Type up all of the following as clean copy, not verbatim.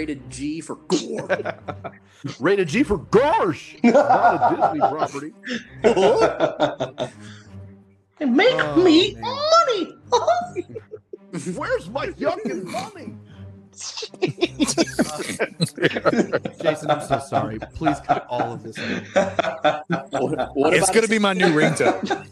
rated G for gore. Rated G for gosh! Not a Disney property. And make me money! Where's my Yunkin money? Jason, I'm so sorry. Please cut all of this out. What it's going to be my new ringtone.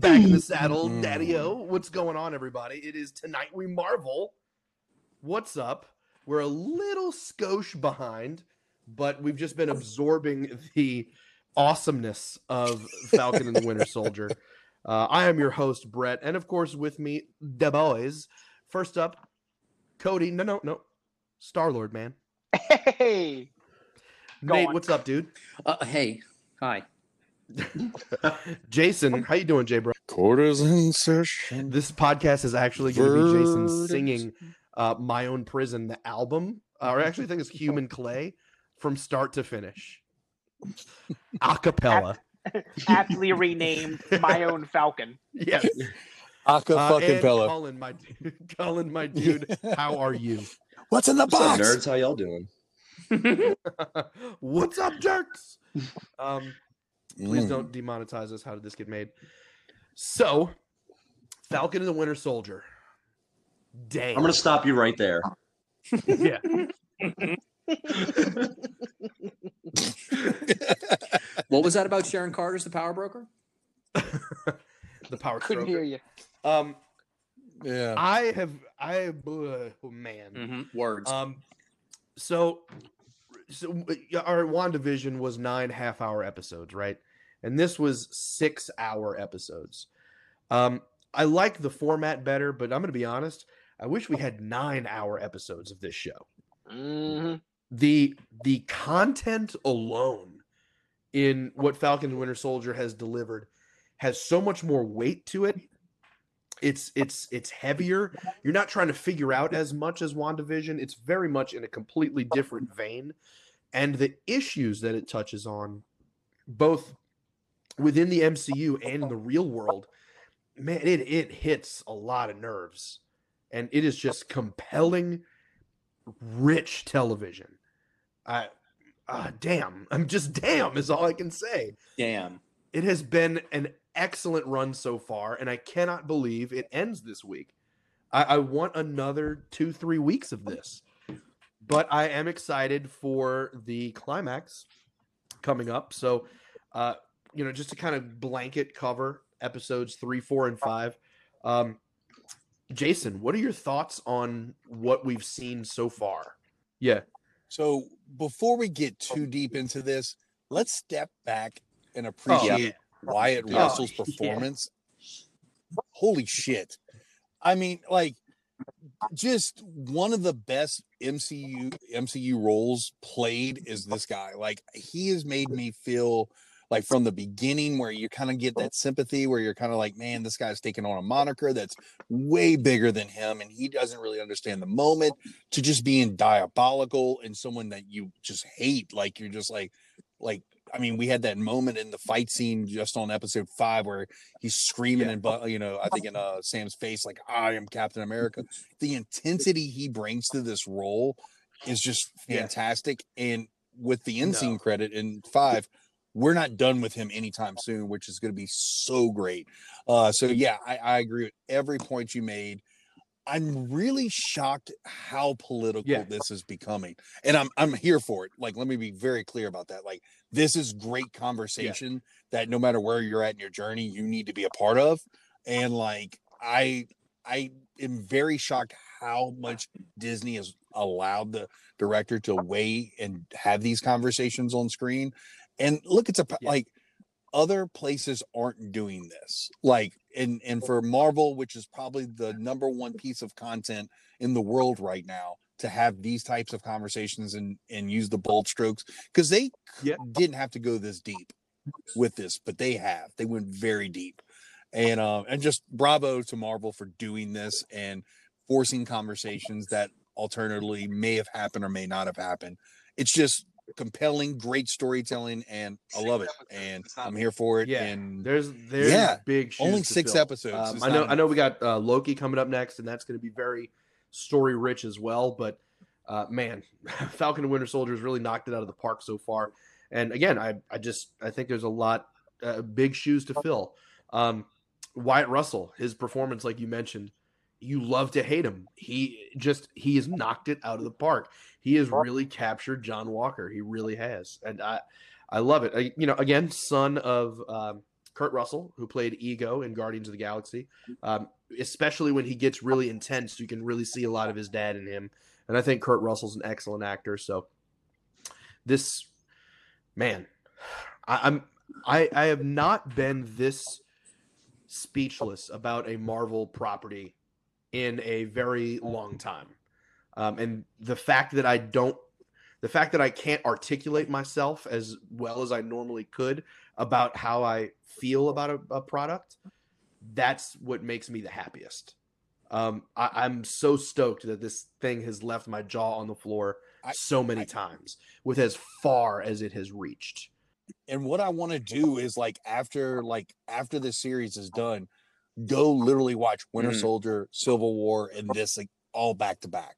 Back in the saddle, Daddy-O. What's going on, everybody? It is Tonight We Marvel. What's up? We're a little skosh behind, but we've just been absorbing the awesomeness of Falcon and the Winter Soldier. I am your host, Brett, and of course with me, the boys. First up, Cody. No. Star-Lord, man. Hey! Nate, what's up, dude? Hey. Hi. Jason, how you doing, Jay Bro? Quarters in session. This podcast is actually going to be Jason singing My Own Prison, the album, or actually I think it's Human Clay, from start to finish. Acapella. Aptly renamed My Own Falcon. Yes. Acapella. Colin, my dude, how are you? What's in the box? Nerds, how y'all doing? What's up, jerks? Please don't demonetize us. How did this get made? So, Falcon and the Winter Soldier. Dang. I'm going to stop you right there. Yeah. What was that about Sharon Carter's The Power Broker? The Power Broker. Couldn't hear you. Yeah. I have, man. Mm-hmm. Words. So our WandaVision was 9 half-hour episodes, right? And this was 6-hour episodes. I like the format better, but I'm going to be honest. I wish we had 9-hour episodes of this show. Mm-hmm. The content alone in what Falcon and Winter Soldier has delivered has so much more weight to it. It's heavier. You're not trying to figure out as much as WandaVision. It's very much in a completely different vein. And the issues that it touches on, both within the MCU and in the real world, man, it hits a lot of nerves. And it is just compelling, rich television. Damn. I'm just damn is all I can say. Damn. It has been an excellent run so far, and I cannot believe it ends this week. I want another 2-3 weeks of this, but I am excited for the climax coming up. So, just to kind of blanket cover episodes 3, 4, and 5. Jason, what are your thoughts on what we've seen so far? Yeah. So before we get too deep into this, let's step back and appreciate Wyatt Russell's performance. Yeah. Holy shit. I mean, like, just one of the best MCU roles played is this guy. Like, he has made me feel like from the beginning where you kind of get that sympathy where you're kind of like, man, this guy's taking on a moniker that's way bigger than him and he doesn't really understand the moment, to just being diabolical and someone that you just hate. Like, you're just like, I mean, we had that moment in the fight scene just on episode 5 where he's screaming and, I think in Sam's face, like, I am Captain America. The intensity he brings to this role is just fantastic. Yeah. And with the in-scene credit in 5, we're not done with him anytime soon, which is going to be so great. I agree with every point you made. I'm really shocked how political this is becoming. And I'm here for it. Like, let me be very clear about that. Like, this is great conversation that no matter where you're at in your journey, you need to be a part of. And like, I am very shocked how much Disney has allowed the director to weigh and have these conversations on screen. And look, it's like other places aren't doing this. Like, and for Marvel, which is probably the number one piece of content in the world right now, to have these types of conversations and use the bold strokes, because they didn't have to go this deep with this, but they have. They went very deep. And just bravo to Marvel for doing this and forcing conversations that alternatively may have happened or may not have happened. It's just compelling, great storytelling, and I love it. And I'm here for it. Yeah. And there's big shoes. Only 6 episodes. I know we got Loki coming up next, and that's going to be very story rich as well. But man, Falcon and Winter Soldier has really knocked it out of the park so far. And again, I think there's a lot big shoes to fill. Wyatt Russell, his performance, like you mentioned, you love to hate him. He has knocked it out of the park. He has really captured John Walker. He really has. And I love it. Again, son of Kurt Russell, who played Ego in Guardians of the Galaxy, especially when he gets really intense, you can really see a lot of his dad in him. And I think Kurt Russell's an excellent actor. So this, man, I have not been this speechless about a Marvel property in a very long time. And the fact that I can't articulate myself as well as I normally could about how I feel about a product, that's what makes me the happiest. I'm so stoked that this thing has left my jaw on the floor so many times with as far as it has reached. And what I want to do is after this series is done, go literally watch Winter Soldier, Civil War, and this all back to back.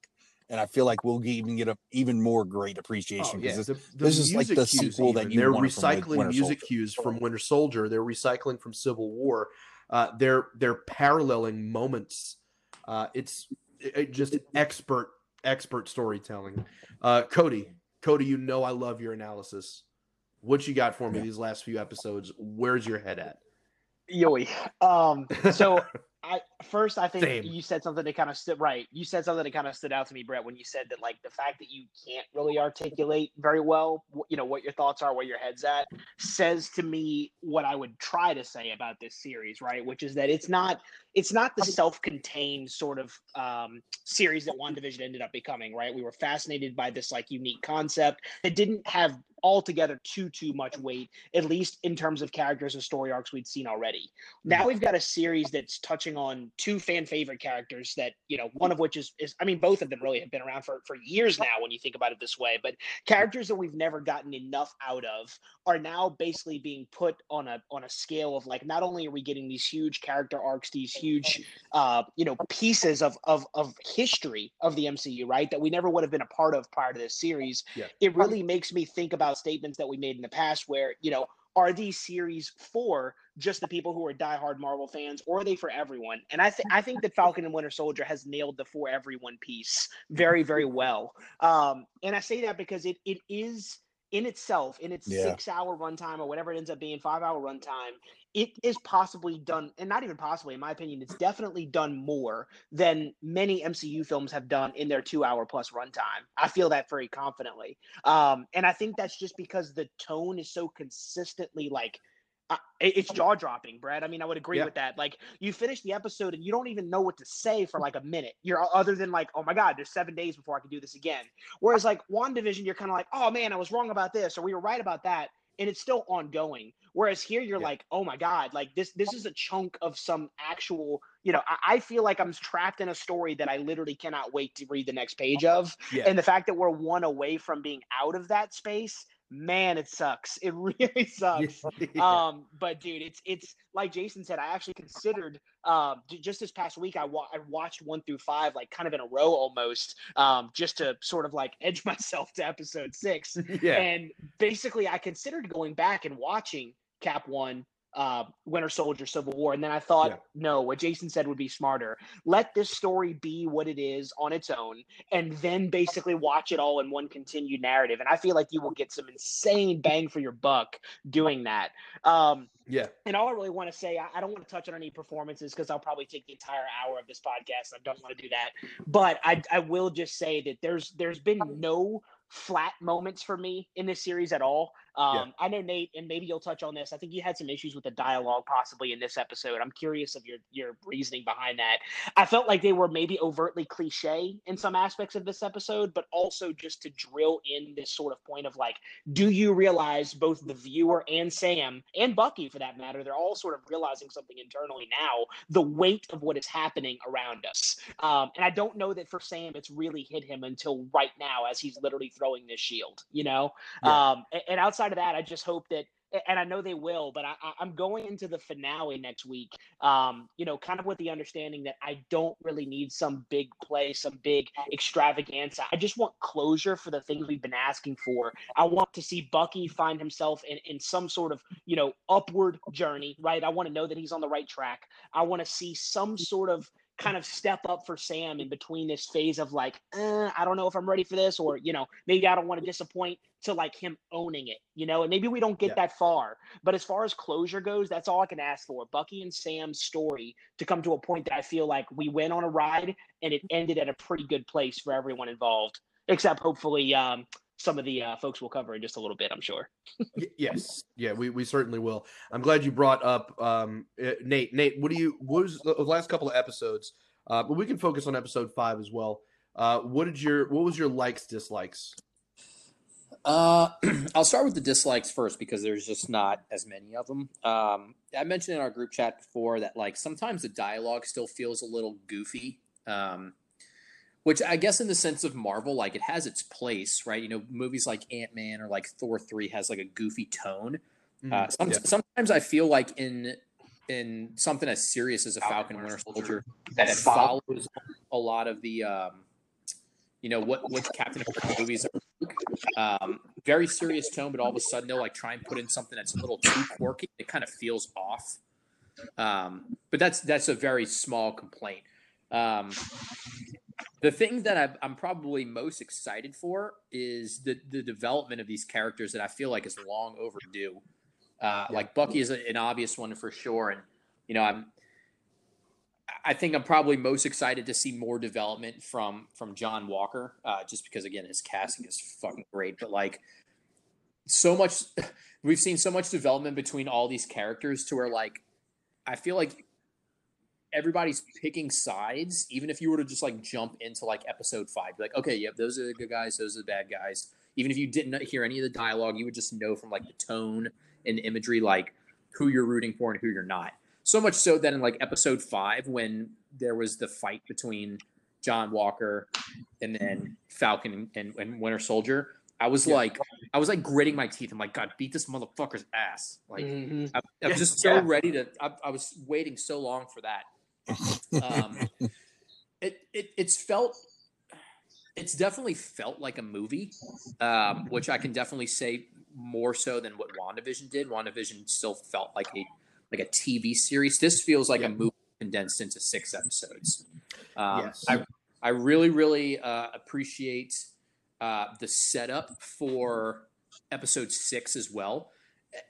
And I feel like we'll get an even more great appreciation. Oh, yeah. This is like the sequel that they're recycling music cues from Winter Soldier. They're recycling from Civil War. They're paralleling moments. It's just expert storytelling. Cody, you know I love your analysis. What you got for me these last few episodes? Where's your head at? Yoey. So I think you said something that kind of stood right. You said something that kind of stood out to me, Brett, when you said that the fact that you can't really articulate very well, what your thoughts are, where your head's at, says to me what I would try to say about this series, right? Which is that it's not the self-contained sort of series that WandaVision ended up becoming, right? We were fascinated by this unique concept that didn't have altogether too much weight, at least in terms of characters and story arcs we'd seen already. Now we've got a series that's touching on 2 fan favorite characters that, one of which is both of them really have been around for years now when you think about it this way, but characters that we've never gotten enough out of are now basically being put on a scale of not only are we getting these huge character arcs, these huge pieces of history of the MCU, right, that we never would have been a part of prior to this series. Yeah. It really makes me think about statements that we made in the past where, are these series for just the people who are diehard Marvel fans, or are they for everyone? And I think that Falcon and Winter Soldier has nailed the for everyone piece very, very well. And I say that because it is in itself, in its 6-hour runtime or whatever it ends up being, 5-hour runtime, it is possibly done, and not even possibly, in my opinion, it's definitely done more than many MCU films have done in their 2-hour plus runtime. I feel that very confidently. And I think that's just because the tone is so consistently it's jaw-dropping, Brad. I would agree with that. You finish the episode and you don't even know what to say for a minute. You're other than oh my God, there's 7 days before I can do this again. Whereas WandaVision, you're kind of oh man, I was wrong about this, or we were right about that. And it's still ongoing. Whereas here you're oh my God, this is a chunk of some actual, I feel like I'm trapped in a story that I literally cannot wait to read the next page of. Yeah. And the fact that we're one away from being out of that space, man, it sucks. It really sucks. Yeah. But dude, it's like Jason said, I actually considered just this past week, I watched 1 through 5, kind of in a row almost, just to sort of edge myself to episode 6. Yeah. And basically I considered going back and watching Cap 1, Winter Soldier, Civil War. And then I thought, no, what Jason said would be smarter. Let this story be what it is on its own, and then basically watch it all in one continued narrative. And I feel like you will get some insane bang for your buck doing that. Yeah. And all I really want to say, I don't want to touch on any performances because I'll probably take the entire hour of this podcast. I don't want to do that. But I will just say that there's been no flat moments for me in this series at all. I know, Nate, and maybe you'll touch on this. I think you had some issues with the dialogue possibly in this episode. I'm curious of your reasoning behind that. I felt like they were maybe overtly cliche in some aspects of this episode, but also just to drill in this sort of point of like, do you realize both the viewer and Sam and Bucky, for that matter, they're all sort of realizing something internally now, the weight of what is happening around us. And I don't know that for Sam, it's really hit him until right now as he's literally throwing this shield, you know? Yeah. And outside of that, I just hope that, and I know they will, but I'm going into the finale next week, you know, kind of with the understanding that I don't really need some big play, some big extravaganza. I just want closure for the things we've been asking for. I want to see Bucky find himself in some sort of, you know, upward journey, right? I want to know that he's on the right track. I want to see some sort of kind of step up for Sam in between this phase of like, I don't know if I'm ready for this, or, you know, maybe I don't want to disappoint, to like him owning it, you know, and maybe we don't get that far, but as far as closure goes, that's all I can ask for. Bucky and Sam's story to come to a point that I feel like we went on a ride and it ended at a pretty good place for everyone involved, except hopefully some of the folks we'll cover in just a little bit, I'm sure. Yes. Yeah, we certainly will. I'm glad you brought up Nate. Nate, what was the last couple of episodes? But we can focus on episode 5 as well. What was your likes, dislikes? I'll start with the dislikes first because there's just not as many of them. I mentioned in our group chat before that like sometimes the dialogue still feels a little goofy. Which I guess in the sense of Marvel, like it has its place, right? You know, movies like Ant-Man or like Thor 3 has like a goofy tone. Sometimes I feel like in something as serious as a Falcon and Winter Soldier that follows a lot of the, you know, what Captain America movies are. Very serious tone, but all of a sudden they'll like try and put in something that's a little too quirky. It kind of feels off. But that's a very small complaint. The thing that I'm probably most excited for is the development of these characters that I feel like is long overdue. Like Bucky is an obvious one for sure, and you know I think I'm probably most excited to see more development from John Walker, just because again his casting is fucking great. But like so much, we've seen so much development between all these characters to where like I feel like everybody's picking sides. Even if you were to just like jump into like episode 5, like, okay, yep, those are the good guys, those are the bad guys. Even if you didn't hear any of the dialogue, you would just know from like the tone and imagery, like who you're rooting for and who you're not. So much so that in like episode 5, when there was the fight between John Walker and then Falcon and Winter Soldier, I was like gritting my teeth. I'm like, God, beat this motherfucker's ass. Like I was just so ready to, I was waiting so long for that. It's definitely felt like a movie, which I can definitely say more so than what WandaVision did. WandaVision still felt like a TV series. This feels like a movie condensed into 6 episodes. I really, really appreciate the setup for episode 6 as well.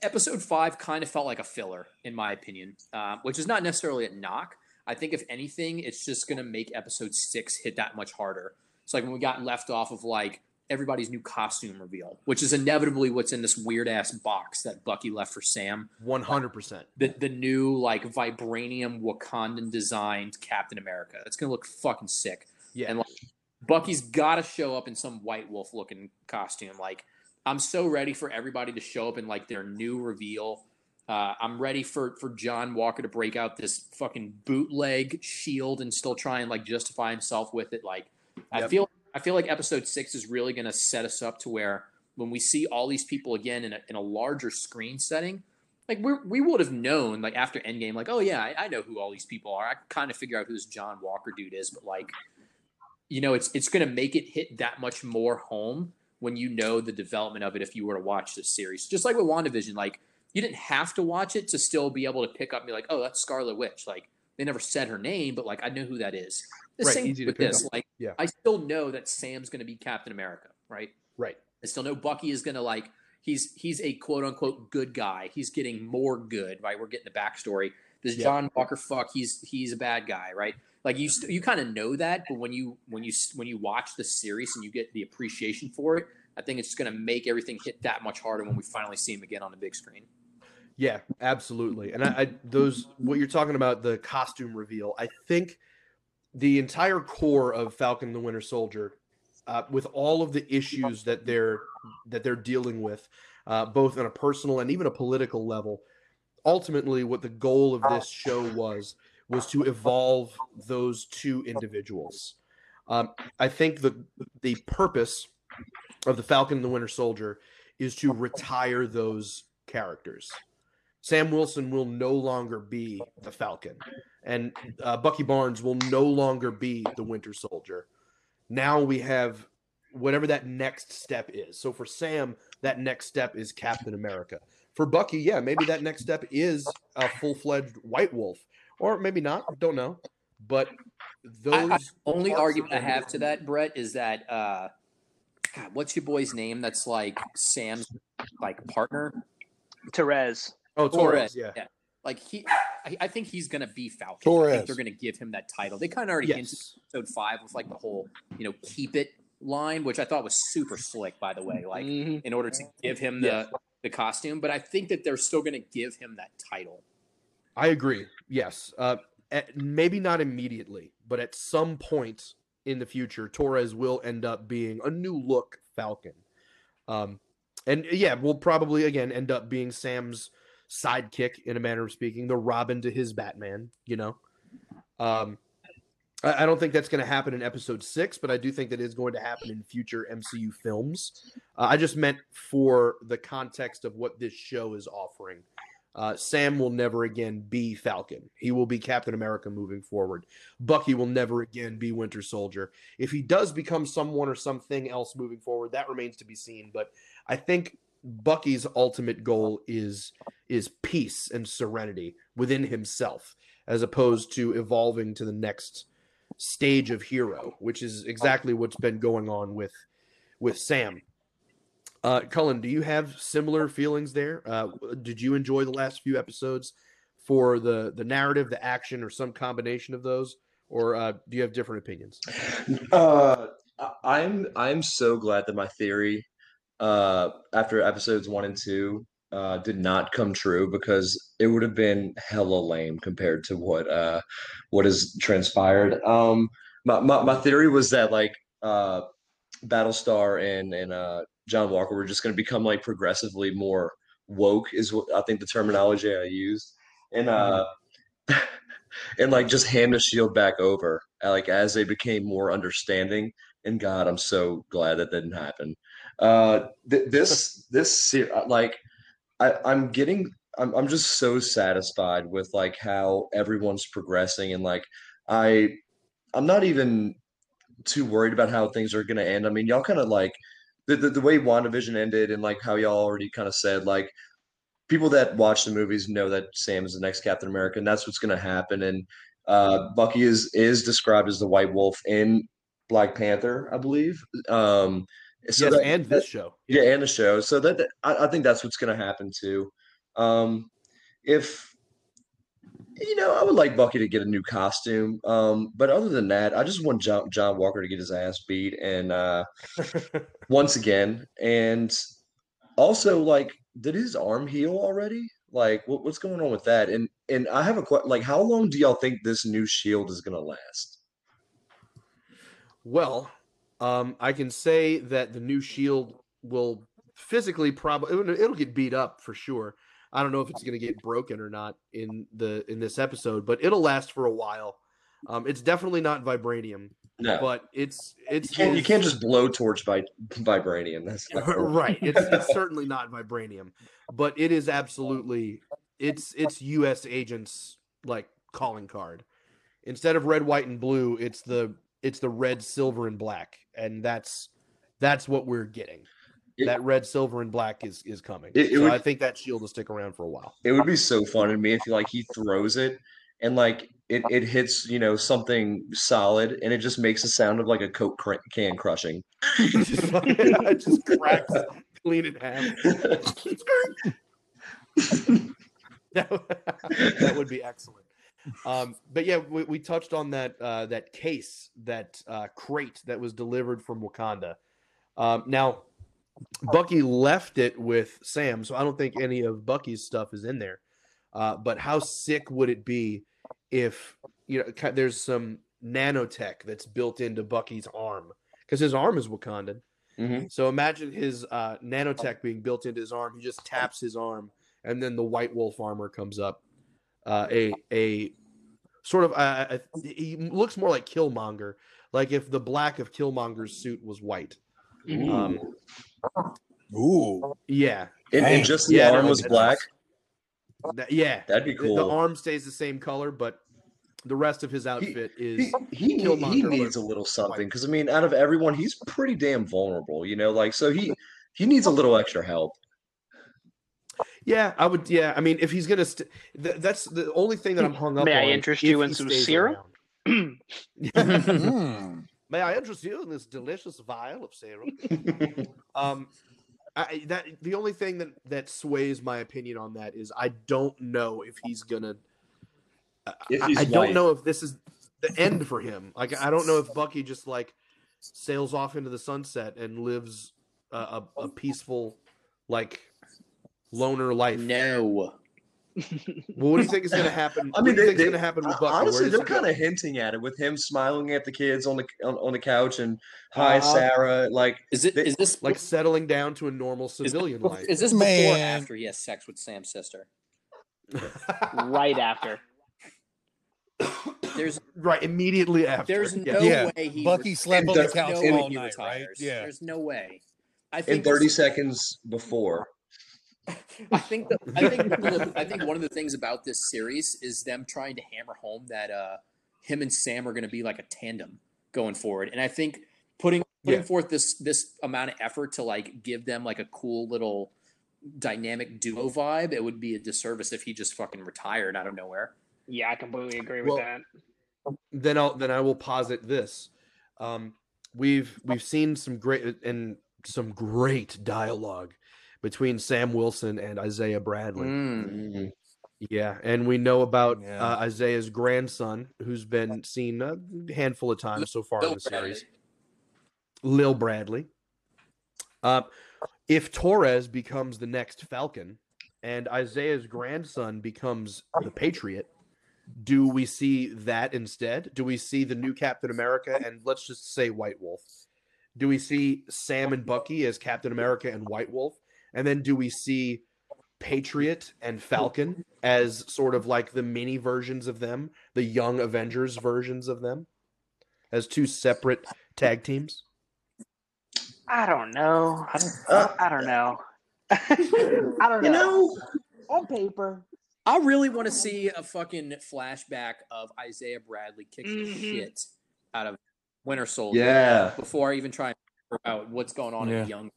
Episode 5 kind of felt like a filler, in my opinion, which is not necessarily a knock. I think if anything, it's just going to make episode 6 hit that much harder. It's like when we got left off of like everybody's new costume reveal, which is inevitably what's in this weird ass box that Bucky left for Sam. 100%. The new like vibranium Wakandan designed Captain America. It's going to look fucking sick. Yeah. And like Bucky's got to show up in some White Wolf looking costume. Like I'm so ready for everybody to show up in like their new reveal. I'm ready for John Walker to break out this fucking bootleg shield and still try and like justify himself with it. Like I feel like episode 6 is really going to set us up to where when we see all these people again in a larger screen setting, like we would have known like after Endgame, like, oh yeah, I know who all these people are. I kind of figure out who this John Walker dude is, but like, you know, it's going to make it hit that much more home when you know the development of it. If you were to watch this series, just like with WandaVision, like, you didn't have to watch it to still be able to pick up and be like, oh, that's Scarlet Witch. Like they never said her name, but like I know who that is. The right, same with this. Up. Like I still know that Sam's gonna be Captain America, right? Right. I still know Bucky is gonna like he's a quote unquote good guy. He's getting more good, right? We're getting the backstory. This John Walker fuck, he's a bad guy, right? Like you kind of know that, but when you watch the series and you get the appreciation for it, I think it's just going to make everything hit that much harder when we finally see him again on the big screen. Yeah, absolutely. And I what you're talking about, the costume reveal, I think the entire core of Falcon and the Winter Soldier, with all of the issues that they're dealing with, both on a personal and even a political level, ultimately what the goal of this show was to evolve those two individuals. I think the purpose of the Falcon and the Winter Soldier is to retire those characters. Sam Wilson will no longer be the Falcon, and Bucky Barnes will no longer be the Winter Soldier. Now we have whatever that next step is. So for Sam, that next step is Captain America. For Bucky, yeah, maybe that next step is a full-fledged White Wolf, or maybe not, don't know. But those... The only argument I have to that, Brett, is that... God, what's your boy's name that's like Sam's like partner? Torres. Oh, Torres. Yeah. Like I think he's gonna be Falcon. Torres. I think they're gonna give him that title. They kind of already hinted in episode 5 with like the whole, keep it line, which I thought was super slick, by the way. Like in order to give him the costume, but I think that they're still gonna give him that title. I agree. Yes. Maybe not immediately, but at some point in the future, Torres will end up being a new look Falcon. And yeah, we'll probably again end up being Sam's sidekick, in a manner of speaking, the Robin to his Batman, I don't think that's going to happen in episode 6, but I do think that is going to happen in future MCU films. I just meant for the context of what this show is offering. Sam will never again be Falcon. He will be Captain America moving forward. Bucky will never again be Winter Soldier. If he does become someone or something else moving forward, that remains to be seen. But I think Bucky's ultimate goal is peace and serenity within himself, as opposed to evolving to the next stage of hero, which is exactly what's been going on with Sam. Cullen, do you have similar feelings there? Did you enjoy the last few episodes for the narrative, the action, or some combination of those? Or do you have different opinions? I'm so glad that my theory after episodes 1 and 2 did not come true, because it would have been hella lame compared to what has transpired. My theory was that Battlestar and John Walker were just going to become like progressively more woke, is what I think the terminology I used, and like just hand the shield back over, like as they became more understanding. And God, I'm so glad that didn't happen. I'm just so satisfied with like how everyone's progressing, and like I'm not even too worried about how things are going to end. I mean, y'all kind of like. The way WandaVision ended, and like how y'all already kind of said, like people that watch the movies know that Sam is the next Captain America, and that's what's going to happen. And Bucky is described as the White Wolf in Black Panther, I believe. And the show. So I think that's what's going to happen too. I would like Bucky to get a new costume. But other than that, I just want John Walker to get his ass beat and once again. And also, like, did his arm heal already? Like, what's going on with that? And I have a question. Like, how long do y'all think this new shield is going to last? Well, I can say that the new shield will physically probably – it'll get beat up for sure. I don't know if it's going to get broken or not in this episode, but it'll last for a while. It's definitely not vibranium, but it's you can't just blowtorch by vibranium. That's right. It's certainly not vibranium, but it is absolutely it's U.S. agents like calling card. Instead of red, white, and blue, it's the red, silver, and black, and that's what we're getting. That red, silver, and black is coming. I think that shield will stick around for a while. It would be so fun to me if he throws it and like it hits something solid, and it just makes the sound of like a Coke can crushing. It just cracks clean in half. That would be excellent. But yeah, we touched on that case, that crate that was delivered from Wakanda. Now. Bucky left it with Sam, so I don't think any of Bucky's stuff is in there. But how sick would it be if, you know, there's some nanotech that's built into Bucky's arm, because his arm is Wakandan. Mm-hmm. So imagine his nanotech being built into his arm. He just taps his arm, and then the White Wolf armor comes up. A sort of he looks more like Killmonger, like if the black of Killmonger's suit was white. Ooh. Yeah. And just the arm was black. Yeah, that'd be cool. The arm stays the same color, but the rest of his outfit is he needs a little something, because I mean, out of everyone, he's pretty damn vulnerable, you know. Like, so he needs a little extra help. Yeah, I would. Yeah, I mean, if he's gonna, that's the only thing that I'm hung up on. May I interest you in some serum? May I interest you in this delicious vial of serum? The only thing that sways my opinion on that is I don't know if he's gonna. I don't know if this is the end for him. Like, I don't know if Bucky just like sails off into the sunset and lives a peaceful, like, loner life. No. Well, what do you think is going to happen? I mean, it's going to happen with Bucky? Honestly, they're kind of hinting at it with him smiling at the kids on the couch and hi, Sarah. Like, is this like settling down to a normal civilian life? Is this before or after he has sex with Sam's sister? Right after. There's right immediately after. There's no way he Bucky slept on the couch all night, right? Yeah, there's no way. I think in 30 seconds before. I think one of the things about this series is them trying to hammer home that him and Sam are going to be like a tandem going forward, and I think putting forth this amount of effort to like give them like a cool little dynamic duo vibe, it would be a disservice if he just fucking retired out of nowhere. Yeah, I completely agree with that. Then I will posit this: we've seen some great dialogue between Sam Wilson and Isaiah Bradley. Mm-hmm. Yeah, and we know about Isaiah's grandson, who's been seen a handful of times so far in the series. Lil Bradley. If Torres becomes the next Falcon and Isaiah's grandson becomes the Patriot, do we see that instead? Do we see the new Captain America and, let's just say, White Wolf? Do we see Sam and Bucky as Captain America and White Wolf? And then do we see Patriot and Falcon as sort of like the mini versions of them, the Young Avengers versions of them, as two separate tag teams? I don't know. I don't know. I don't know. You know, on paper, I really want to see a fucking flashback of Isaiah Bradley kicking the shit out of Winter Soldier. Yeah. Before I even try and figure out what's going on in Young.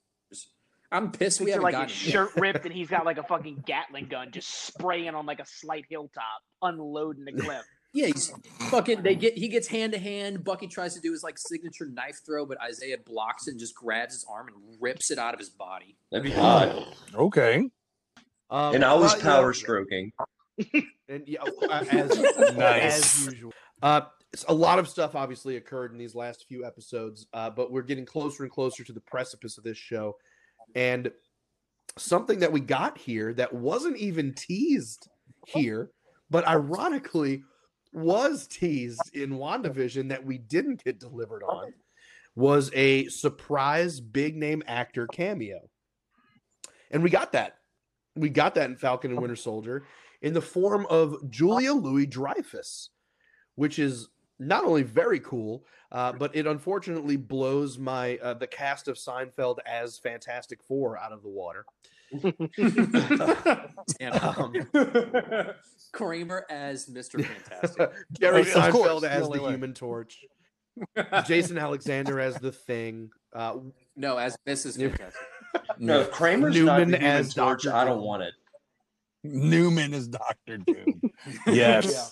I'm pissed we haven't gotten his shirt ripped and he's got like a fucking Gatling gun just spraying on like a slight hilltop, unloading the clip. Yeah, he's fucking. He gets hand to hand. Bucky tries to do his like signature knife throw, but Isaiah blocks it and just grabs his arm and rips it out of his body. That'd be odd. Okay. And I was power stroking. And as usual. A lot of stuff obviously occurred in these last few episodes, but we're getting closer and closer to the precipice of this show. And something that we got here that wasn't even teased here, but ironically was teased in WandaVision that we didn't get delivered on, was a surprise big-name actor cameo. And we got that. We got that in Falcon and Winter Soldier in the form of Julia Louis-Dreyfus, which is not only very cool, but it unfortunately blows my the cast of Seinfeld as Fantastic Four out of the water. Kramer as Mr. Fantastic. Jerry Seinfeld as the Human Torch. Jason Alexander as the Thing. No, as Mrs. Fantastic. No, Kramer's Newman not as Dr. Doom. I don't want it. Newman is Dr. Doom. Yes. Yeah.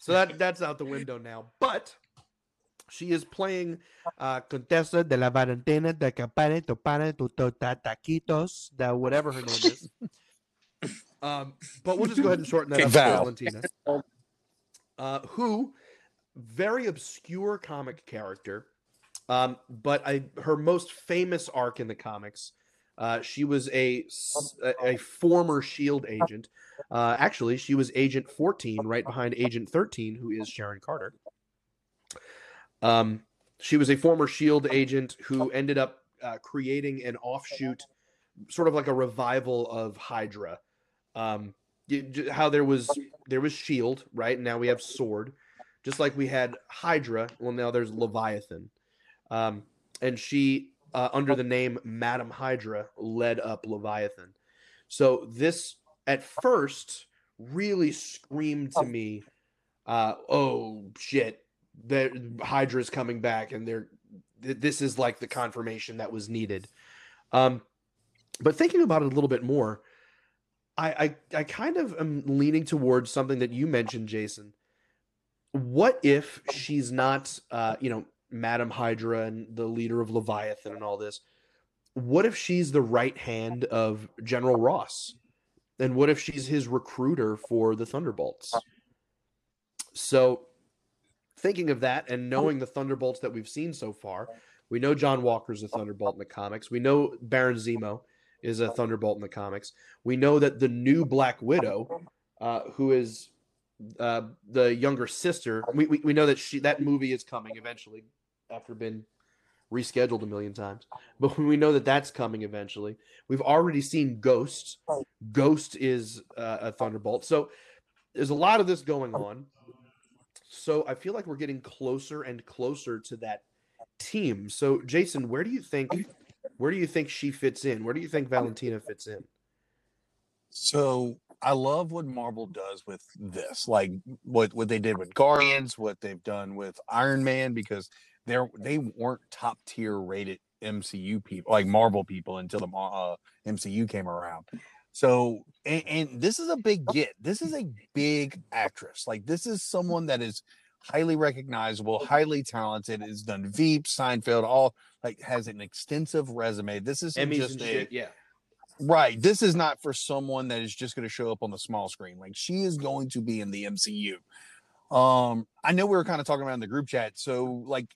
So that's out the window now. But she is playing Contessa de la Valentina de Campane Topane Tutota Taquitos, whatever her name is. But we'll just go ahead and shorten that up to Valentina. Who, very obscure comic character, but her most famous arc in the comics She was a former S.H.I.E.L.D. agent. Actually, she was Agent 14, right behind Agent 13, who is Sharon Carter. She was a former S.H.I.E.L.D. agent who ended up creating an offshoot, sort of like a revival of Hydra. How there was S.H.I.E.L.D., right? And now we have Sword. Just like we had Hydra, well, now there's Leviathan. And she, under the name Madam Hydra, led up Leviathan. So this, at first, really screamed to me, oh, shit, Hydra's coming back, and this is like the confirmation that was needed. But thinking about it a little bit more, I kind of am leaning towards something that you mentioned, Jason. What if she's not, Madam Hydra and the leader of Leviathan and all this? What if she's the right hand of General Ross? And what if she's his recruiter for the Thunderbolts? So thinking of that and knowing the Thunderbolts that we've seen so far, we know John Walker's a Thunderbolt in the comics. We know Baron Zemo is a Thunderbolt in the comics. We know that the new Black Widow, who is the younger sister, we know that that movie is coming eventually after being rescheduled a million times. But we know that that's coming eventually. We've already seen Ghost. Ghost is a Thunderbolt. So there's a lot of this going on. So I feel like we're getting closer and closer to that team. So Jason, where do you think she fits in? Where do you think Valentina fits in? So I love what Marvel does with this, like what they did with Guardians, what they've done with Iron Man, because they weren't top tier rated MCU people, like Marvel people, until the MCU came around. So, and this is a big get. This is a big actress. Like, this is someone that is highly recognizable, highly talented, has done Veep, Seinfeld, all, like, has an extensive resume. This is just a, yeah. Right. This is not for someone that is just going to show up on the small screen. Like, she is going to be in the MCU. I know we were kind of talking about in the group chat. So, like,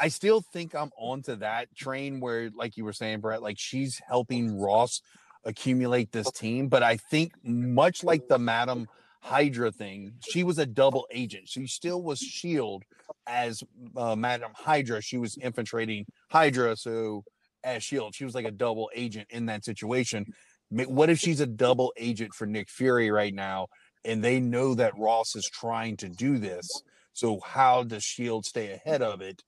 I still think I'm onto that train where, like you were saying, Brett, like, she's helping Ross accumulate this team. But I think much like the Madam Hydra thing, she was a double agent. She still was S.H.I.E.L.D. as Madam Hydra. She was infiltrating Hydra, so as S.H.I.E.L.D. she was like a double agent in that situation. What if she's a double agent for Nick Fury right now, and they know that Ross is trying to do this? So how does S.H.I.E.L.D. stay ahead of it?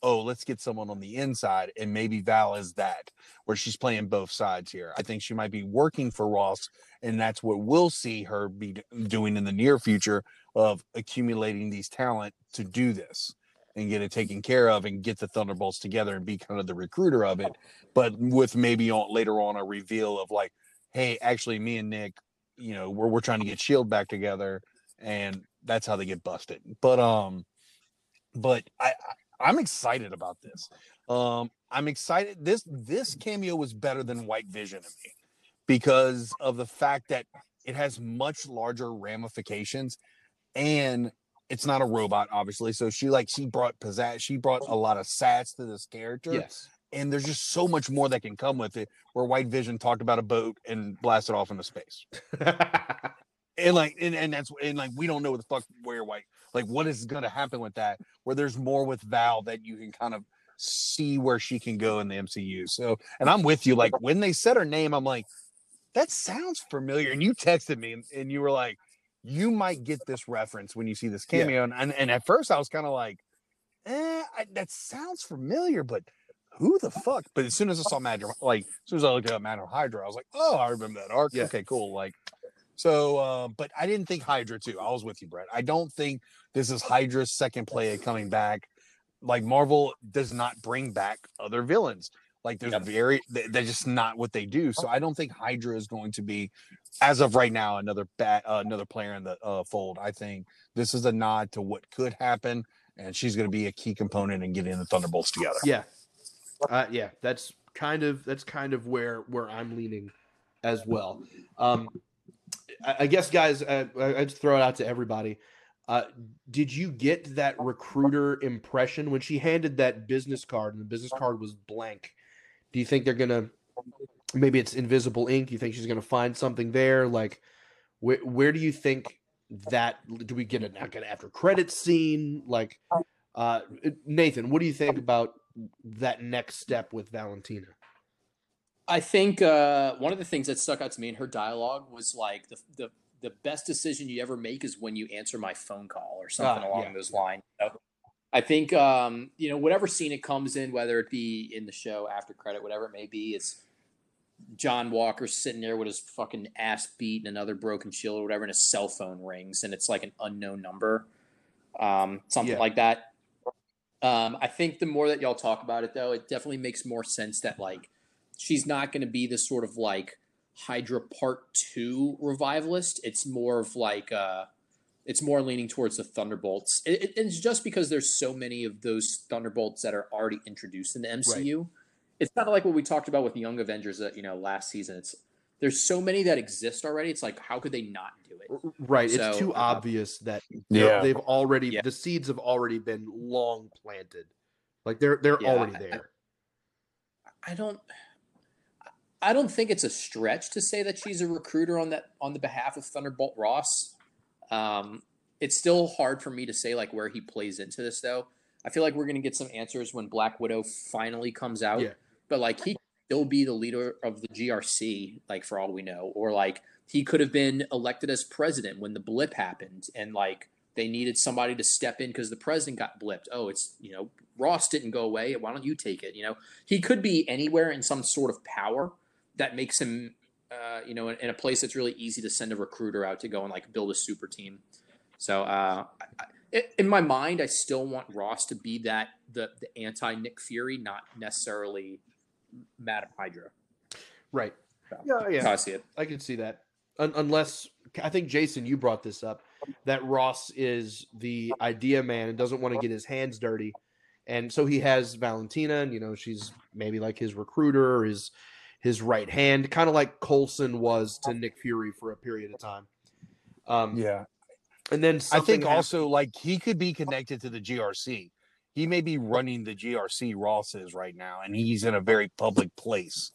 Oh, let's get someone on the inside, and maybe Val is that, where she's playing both sides here. I think she might be working for Ross, and that's what we'll see her be doing in the near future, of accumulating these talent to do this and get it taken care of and get the Thunderbolts together and be kind of the recruiter of it. But with maybe later on a reveal of like, hey, actually me and Nick, we're trying to get S.H.I.E.L.D. back together, and that's how they get busted. But I'm excited about this. I'm excited. This cameo was better than White Vision to me because of the fact that it has much larger ramifications, and it's not a robot, obviously. So she brought pizzazz. She brought a lot of sass to this character. Yes. And there's just so much more that can come with it, where White Vision talked about a boat and blasted off into space. And we don't know what the fuck what is going to happen with that, where there's more with Val that you can kind of see where she can go in the MCU. So, and I'm with you, like when they said her name, I'm like, that sounds familiar. And you texted me and you were like, you might get this reference when you see this cameo. Yeah. And at first I was kind of like, that sounds familiar, but who the fuck? But as soon as I saw Madam Hydra, I was like, oh, I remember that arc. Yeah. Okay, cool. Like, so, but I didn't think Hydra too. I was with you, Brett. I don't think this is Hydra's second play at coming back. Like, Marvel does not bring back other villains. Like, there's they're just not what they do. So I don't think Hydra is going to be, as of right now, another player in the fold. I think this is a nod to what could happen, and she's going to be a key component in getting the Thunderbolts together. Yeah, that's kind of where I'm leaning as well. I guess, guys, I just throw it out to everybody. Did you get that recruiter impression when she handed that business card and the business card was blank? Do you think they're going to maybe it's invisible ink. You think she's going to find something there? Like, where do you think that? Do we get an after credits scene? Like, Nathan, what do you think about that next step with Valentina? I think one of the things that stuck out to me in her dialogue was like the best decision you ever make is when you answer my phone call or something along those lines. So I think, whatever scene it comes in, whether it be in the show, after credit, whatever it may be, it's John Walker sitting there with his fucking ass beat and another broken shield or whatever, and his cell phone rings and it's like an unknown number, like that. I think the more that y'all talk about it, though, it definitely makes more sense that like she's not going to be this sort of like Hydra Part 2 revivalist. It's more of like it's more leaning towards the Thunderbolts. It's just because there's so many of those Thunderbolts that are already introduced in the MCU. Right. It's kind of like what we talked about with Young Avengers that, last season. There's so many that exist already. It's like, how could they not do it? Right. So, it's too obvious that they've already the seeds have already been long planted. Like they're already there. I don't think it's a stretch to say that she's a recruiter on the behalf of Thunderbolt Ross. It's still hard for me to say like where he plays into this though. I feel like we're going to get some answers when Black Widow finally comes out, but like he could still be the leader of the GRC, like for all we know, or like he could have been elected as president when the blip happened and like they needed somebody to step in because the president got blipped. Oh, it's, Ross didn't go away. Why don't you take it? He could be anywhere in some sort of power that makes him, in a place that's really easy to send a recruiter out to go and like build a super team. So in my mind, I still want Ross to be that the anti Nick Fury, not necessarily Madam Hydra. Right. So, yeah. How I see it. I can see that. Unless I think Jason, you brought this up, that Ross is the idea man and doesn't want to get his hands dirty, and so he has Valentina, and she's maybe like his recruiter or his right hand, kind of like Coulson was to Nick Fury for a period of time. And then I think also like he could be connected to the GRC. He may be running the GRC, Ross is right now, and he's in a very public place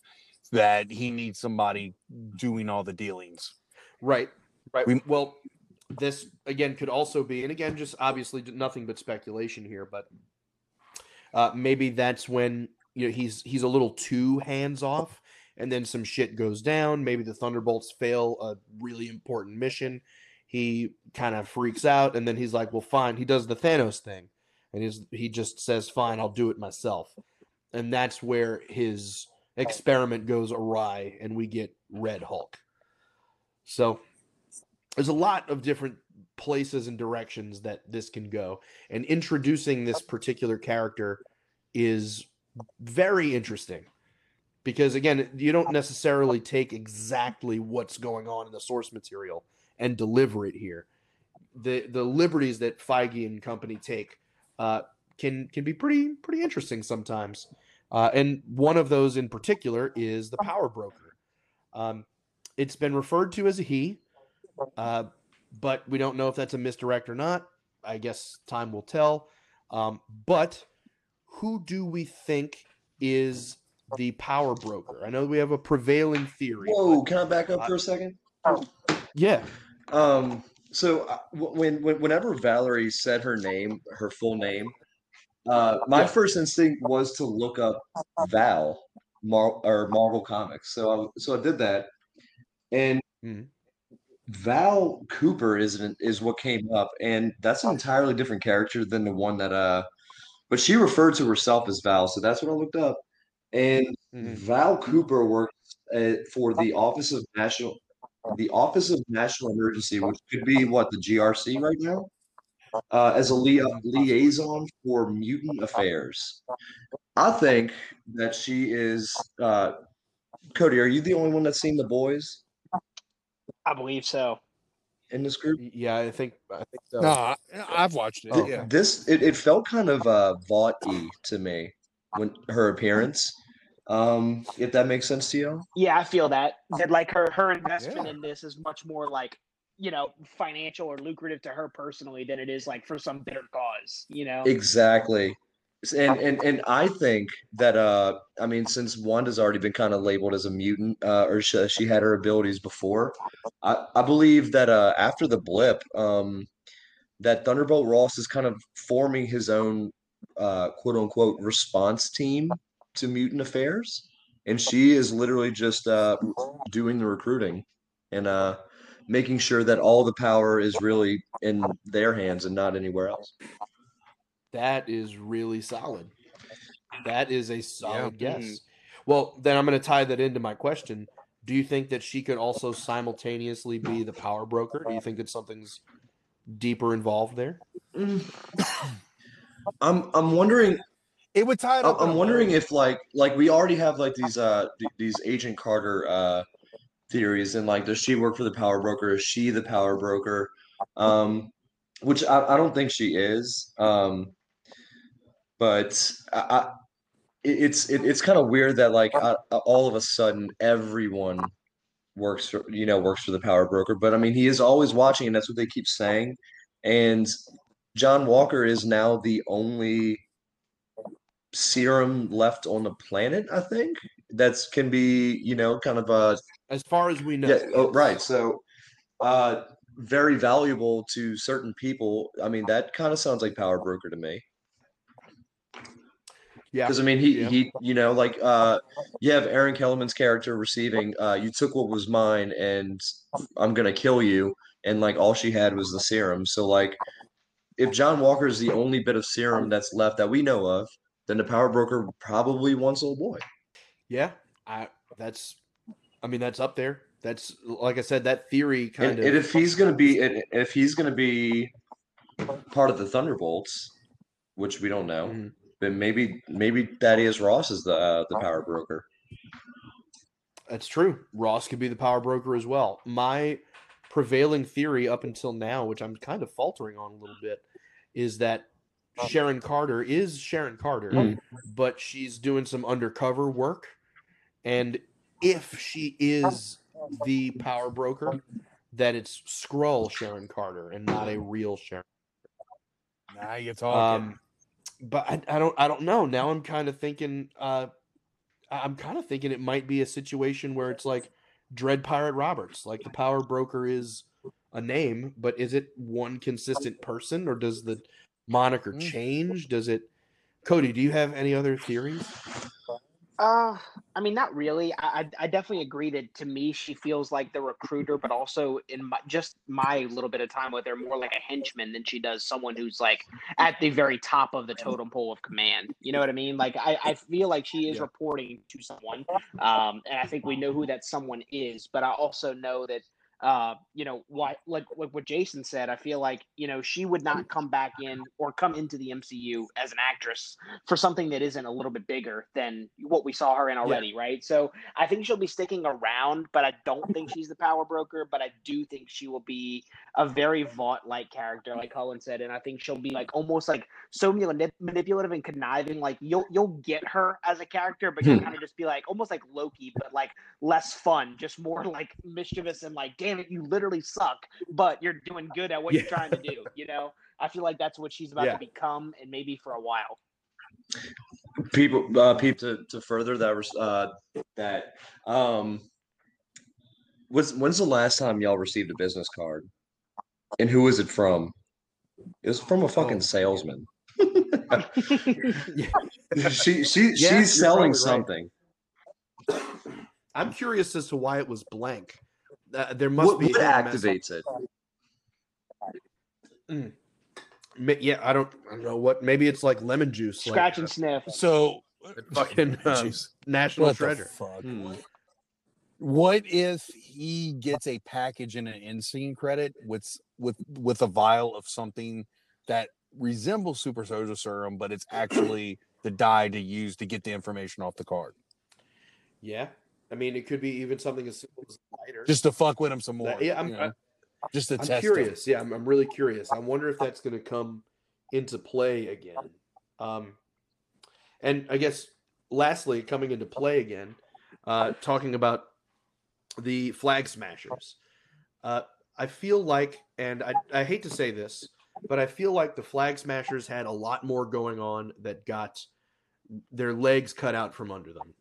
that he needs somebody doing all the dealings. Right. Well, this again could also be, and again, just obviously nothing but speculation here, but maybe that's when he's a little too hands off. And then some shit goes down. Maybe the Thunderbolts fail a really important mission. He kind of freaks out, and then he's like, well, fine. He does the Thanos thing, and he just says, fine, I'll do it myself. And that's where his experiment goes awry, and we get Red Hulk. So there's a lot of different places and directions that this can go. And introducing this particular character is very interesting. Because, again, you don't necessarily take exactly what's going on in the source material and deliver it here. The liberties that Feige and company take can be pretty interesting sometimes. And one of those in particular is the Power Broker. It's been referred to as a he, but we don't know if that's a misdirect or not. I guess time will tell. But who do we think is the Power Broker? I know we have a prevailing theory. Whoa, can I back up for a second? Yeah. So whenever Valerie said her name, her full name, my first instinct was to look up Val or Marvel Comics. So I did that, and Val Cooper is what came up, and that's an entirely different character than the one that but she referred to herself as Val, so that's what I looked up. And Val Cooper works for the Office of National Emergency, which could be the GRC right now, as a liaison for mutant affairs. I think that she is. Cody, are you the only one that's seen The Boys? I believe so. In this group, yeah, I think so. No, I've watched it. Oh, yeah. It felt kind of vaughty to me when her appearance. If that makes sense to you? Yeah, I feel that like her investment in this is much more like, financial or lucrative to her personally than it is like for some bitter cause. Exactly. And I think that, I mean, since Wanda's already been kind of labeled as a mutant, or she had her abilities before, I believe that after the blip, that Thunderbolt Ross is kind of forming his own quote-unquote response team to mutant affairs, and she is literally just doing the recruiting and making sure that all the power is really in their hands and not anywhere else. That is really solid. That is a solid guess. Well, then I'm going to tie that into my question. Do you think that she could also simultaneously be the power broker? Do you think that something's deeper involved there? I'm wondering. It would tie it up. I'm wondering if like we already have like these Agent Carter theories, and like, does she work for the power broker? Is she the power broker? Which I don't think she is. But it's kind of weird that like all of a sudden everyone works for the power broker. But I mean, he is always watching, and that's what they keep saying. And John Walker is now the only serum left on the planet, I think, that's can be, kind of a, as far as we know. Yeah, right. So very valuable to certain people. I mean, that kind of sounds like power broker to me. Yeah. Because I mean, he like you have Aaron Kellerman's character receiving, you took what was mine and I'm gonna kill you, and like all she had was the serum. So like, if John Walker is the only bit of serum that's left that we know of, then the power broker probably wants old boy. Yeah. That's up there. That's, like I said, that theory kind of. And if he's gonna be part of the Thunderbolts, which we don't know, then maybe Thaddeus Ross is the power broker. That's true. Ross could be the power broker as well. My prevailing theory up until now, which I'm kind of faltering on a little bit, is that Sharon Carter is Sharon Carter, but she's doing some undercover work, and if she is the power broker, that it's Skrull Sharon Carter and not a real Sharon. Now you're talking. But I don't know. Now I'm kind of thinking. I'm kind of thinking it might be a situation where it's like Dread Pirate Roberts. Like, the power broker is a name, but is it one consistent person, or does the moniker change? Does it? Cody, do you have any other theories? I mean, not really. I definitely agree that, to me, she feels like the recruiter, but also in my little bit of time with her, more like a henchman than she does someone who's like at the very top of the totem pole of command. You know what I mean? Like, I feel like she is reporting to someone, and I think we know who that someone is. But I also know that, why? Like what Jason said, I feel like she would not come back in or come into the MCU as an actress for something that isn't a little bit bigger than what we saw her in already, right? So I think she'll be sticking around, but I don't think she's the power broker. But I do think she will be a very Vought-like character, like Cullen said, and I think she'll be like almost like so manipulative and conniving. Like you'll get her as a character, but you'll kind of just be like almost like Loki, but like less fun, just more like mischievous and like, damn it, you literally suck, but you're doing good at what you're trying to do. I feel like that's what she's about to become, and maybe for a while. People to further that, when's the last time y'all received a business card, and who was it from? It was from a fucking salesman. She's selling something. Right. I'm curious as to why it was blank. There must be. What activates it? Yeah, I don't know what. Maybe it's like lemon juice. Scratch and sniff. So fucking National Treasure. Fuck? What if he gets a package and an in-scene credit with a vial of something that resembles super soda serum, but it's actually the dye to use to get the information off the card? Yeah. I mean, it could be even something as simple as a lighter. Just to fuck with him some more. Yeah, I'm curious. Yeah, I'm really curious. I wonder if that's going to come into play again. And I guess, lastly, coming into play again, talking about the Flag Smashers. I feel like, and I hate to say this, But I feel like the Flag Smashers had a lot more going on that got their legs cut out from under them.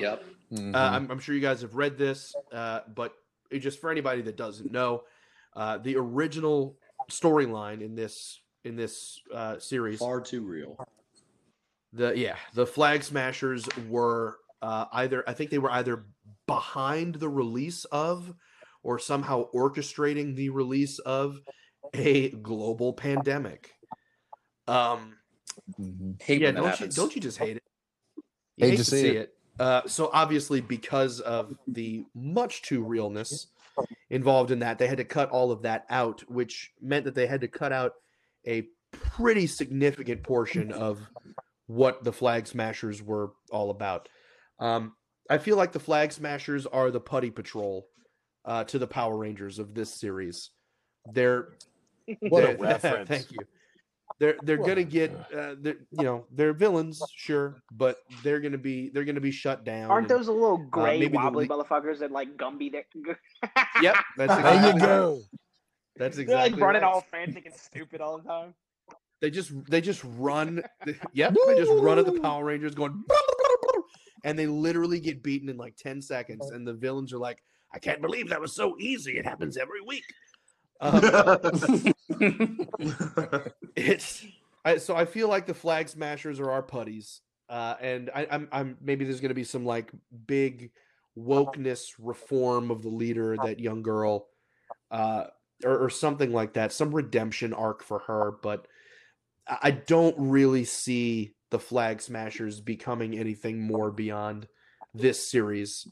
Yep. Mm-hmm. I'm sure you guys have read this, but just for anybody that doesn't know, the original storyline in this series, far too real. The Flag Smashers were either behind the release of, or somehow orchestrating the release of, a global pandemic. Don't you just hate it? You hate to see it. So obviously, because of the much too realness involved in that, they had to cut all of that out, which meant that they had to cut out a pretty significant portion of what the Flag Smashers were all about. I feel like the Flag Smashers are the Putty Patrol to the Power Rangers of this series. What a reference! Thank you. They're gonna get they're villains, sure, but they're gonna be shut down. Aren't those a little gray wobbly motherfuckers that like Gumby? Yep, that's exactly there you go. That's exactly. They're like running all frantic and stupid all the time. They just run. Yep, they just run at the Power Rangers going, and they literally get beaten in like 10 seconds. And the villains are like, I can't believe that was so easy. It happens every week. So I feel like the Flag Smashers are our putties, and I'm maybe there's going to be some like big wokeness reform of the leader, that young girl, or something like that, some redemption arc for her. But I don't really see the Flag Smashers becoming anything more beyond this series.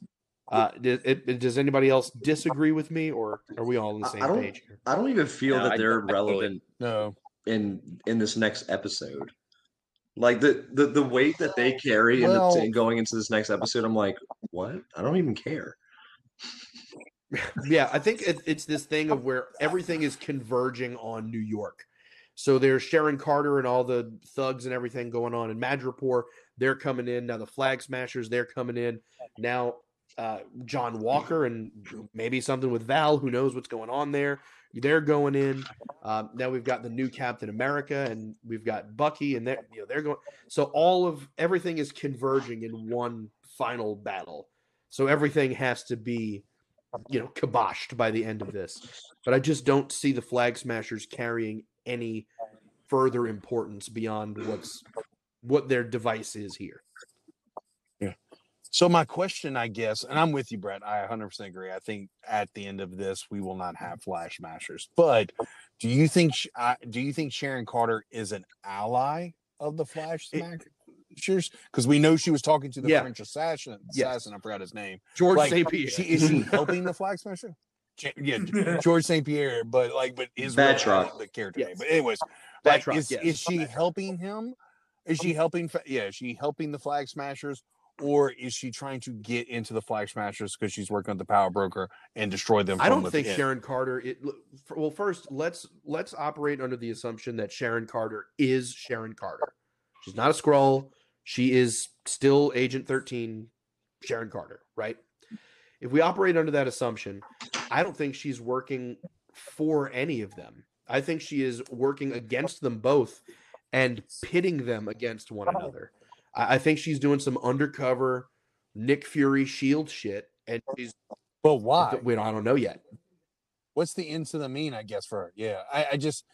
Does anybody else disagree with me, or are we all on the same page here? I don't even feel that they're relevant. No, in this next episode, like the weight that they carry going into this next episode, I'm like, what? I don't even care. Yeah, I think it's this thing of where everything is converging on New York. So there's Sharon Carter and all the thugs and everything going on in Madripoor. They're coming in now. The Flag Smashers, they're coming in now. John Walker and maybe something with Val, who knows what's going on there. They're going in. Now we've got the new Captain America, and we've got Bucky, and they're going. So all of everything is converging in one final battle. So everything has to be, kiboshed by the end of this. But I just don't see the Flag Smashers carrying any further importance beyond what their device is here. So my question, I guess, and I'm with you, Brett, I 100% agree. I think at the end of this, we will not have Flag Smashers. But do you think Sharon Carter is an ally of the Flag Smashers? Because we know she was talking to the French assassin. I forgot his name. George St. Pierre. Is she helping the Flag Smasher? Yeah, George St. Pierre, but is the character name. But anyways, is she helping him? Is she helping the Flag Smashers? Or is she trying to get into the Flag Smashers because she's working with the Power Broker and destroy them? I don't think Sharon Carter. Well, first let's operate under the assumption that Sharon Carter is Sharon Carter. She's not a Skrull. She is still Agent 13, Sharon Carter, right? If we operate under that assumption, I don't think she's working for any of them. I think she is working against them both and pitting them against one another. I think she's doing some undercover Nick Fury S.H.I.E.L.D. shit, and she's. But why? Wait, I don't know yet. What's the end to the mean? I guess for her. Yeah, I just.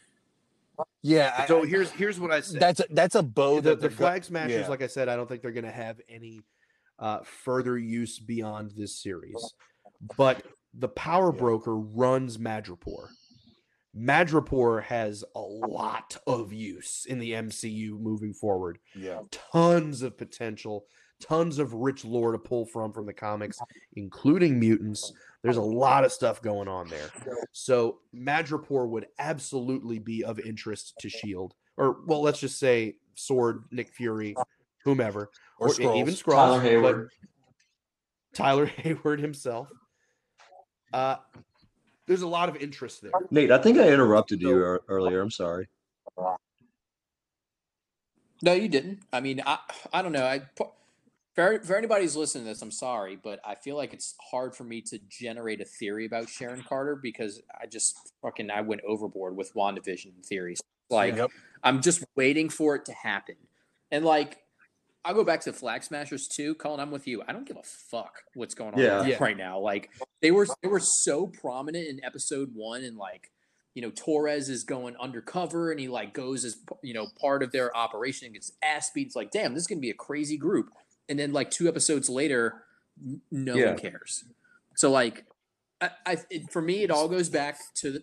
So here's what I said. That's a bow. The Flag Smashers, like I said, I don't think they're going to have any further use beyond this series. But the Power Broker runs Madripoor. Madripoor has a lot of use in the MCU moving forward. Yeah, tons of potential, tons of rich lore to pull from the comics, including mutants. There's a lot of stuff going on there. So Madripoor would absolutely be of interest to S.H.I.E.L.D. Or, well, let's just say Sword, Nick Fury, whomever. Or even Skrull. Tyler Hayward himself. There's a lot of interest there. Nate, I think I interrupted you earlier. I'm sorry. No, you didn't. I mean, I don't know. I For anybody who's listening to this, I'm sorry, but I feel like it's hard for me to generate a theory about Sharon Carter because I just I went overboard with WandaVision theories. Like, yep. I'm just waiting for it to happen. And, like, I'll go back to Flag Smashers too. Colin, I'm with you. I don't give a fuck what's going on right now. Like, they were so prominent in episode 1 and, like, you know, Torres is going undercover and he, like, goes as, you know, part of their operation and gets ass beat. It's like, damn, this is going to be a crazy group. And then, like, 2 episodes later, no one cares. So, like, for me, it all goes back to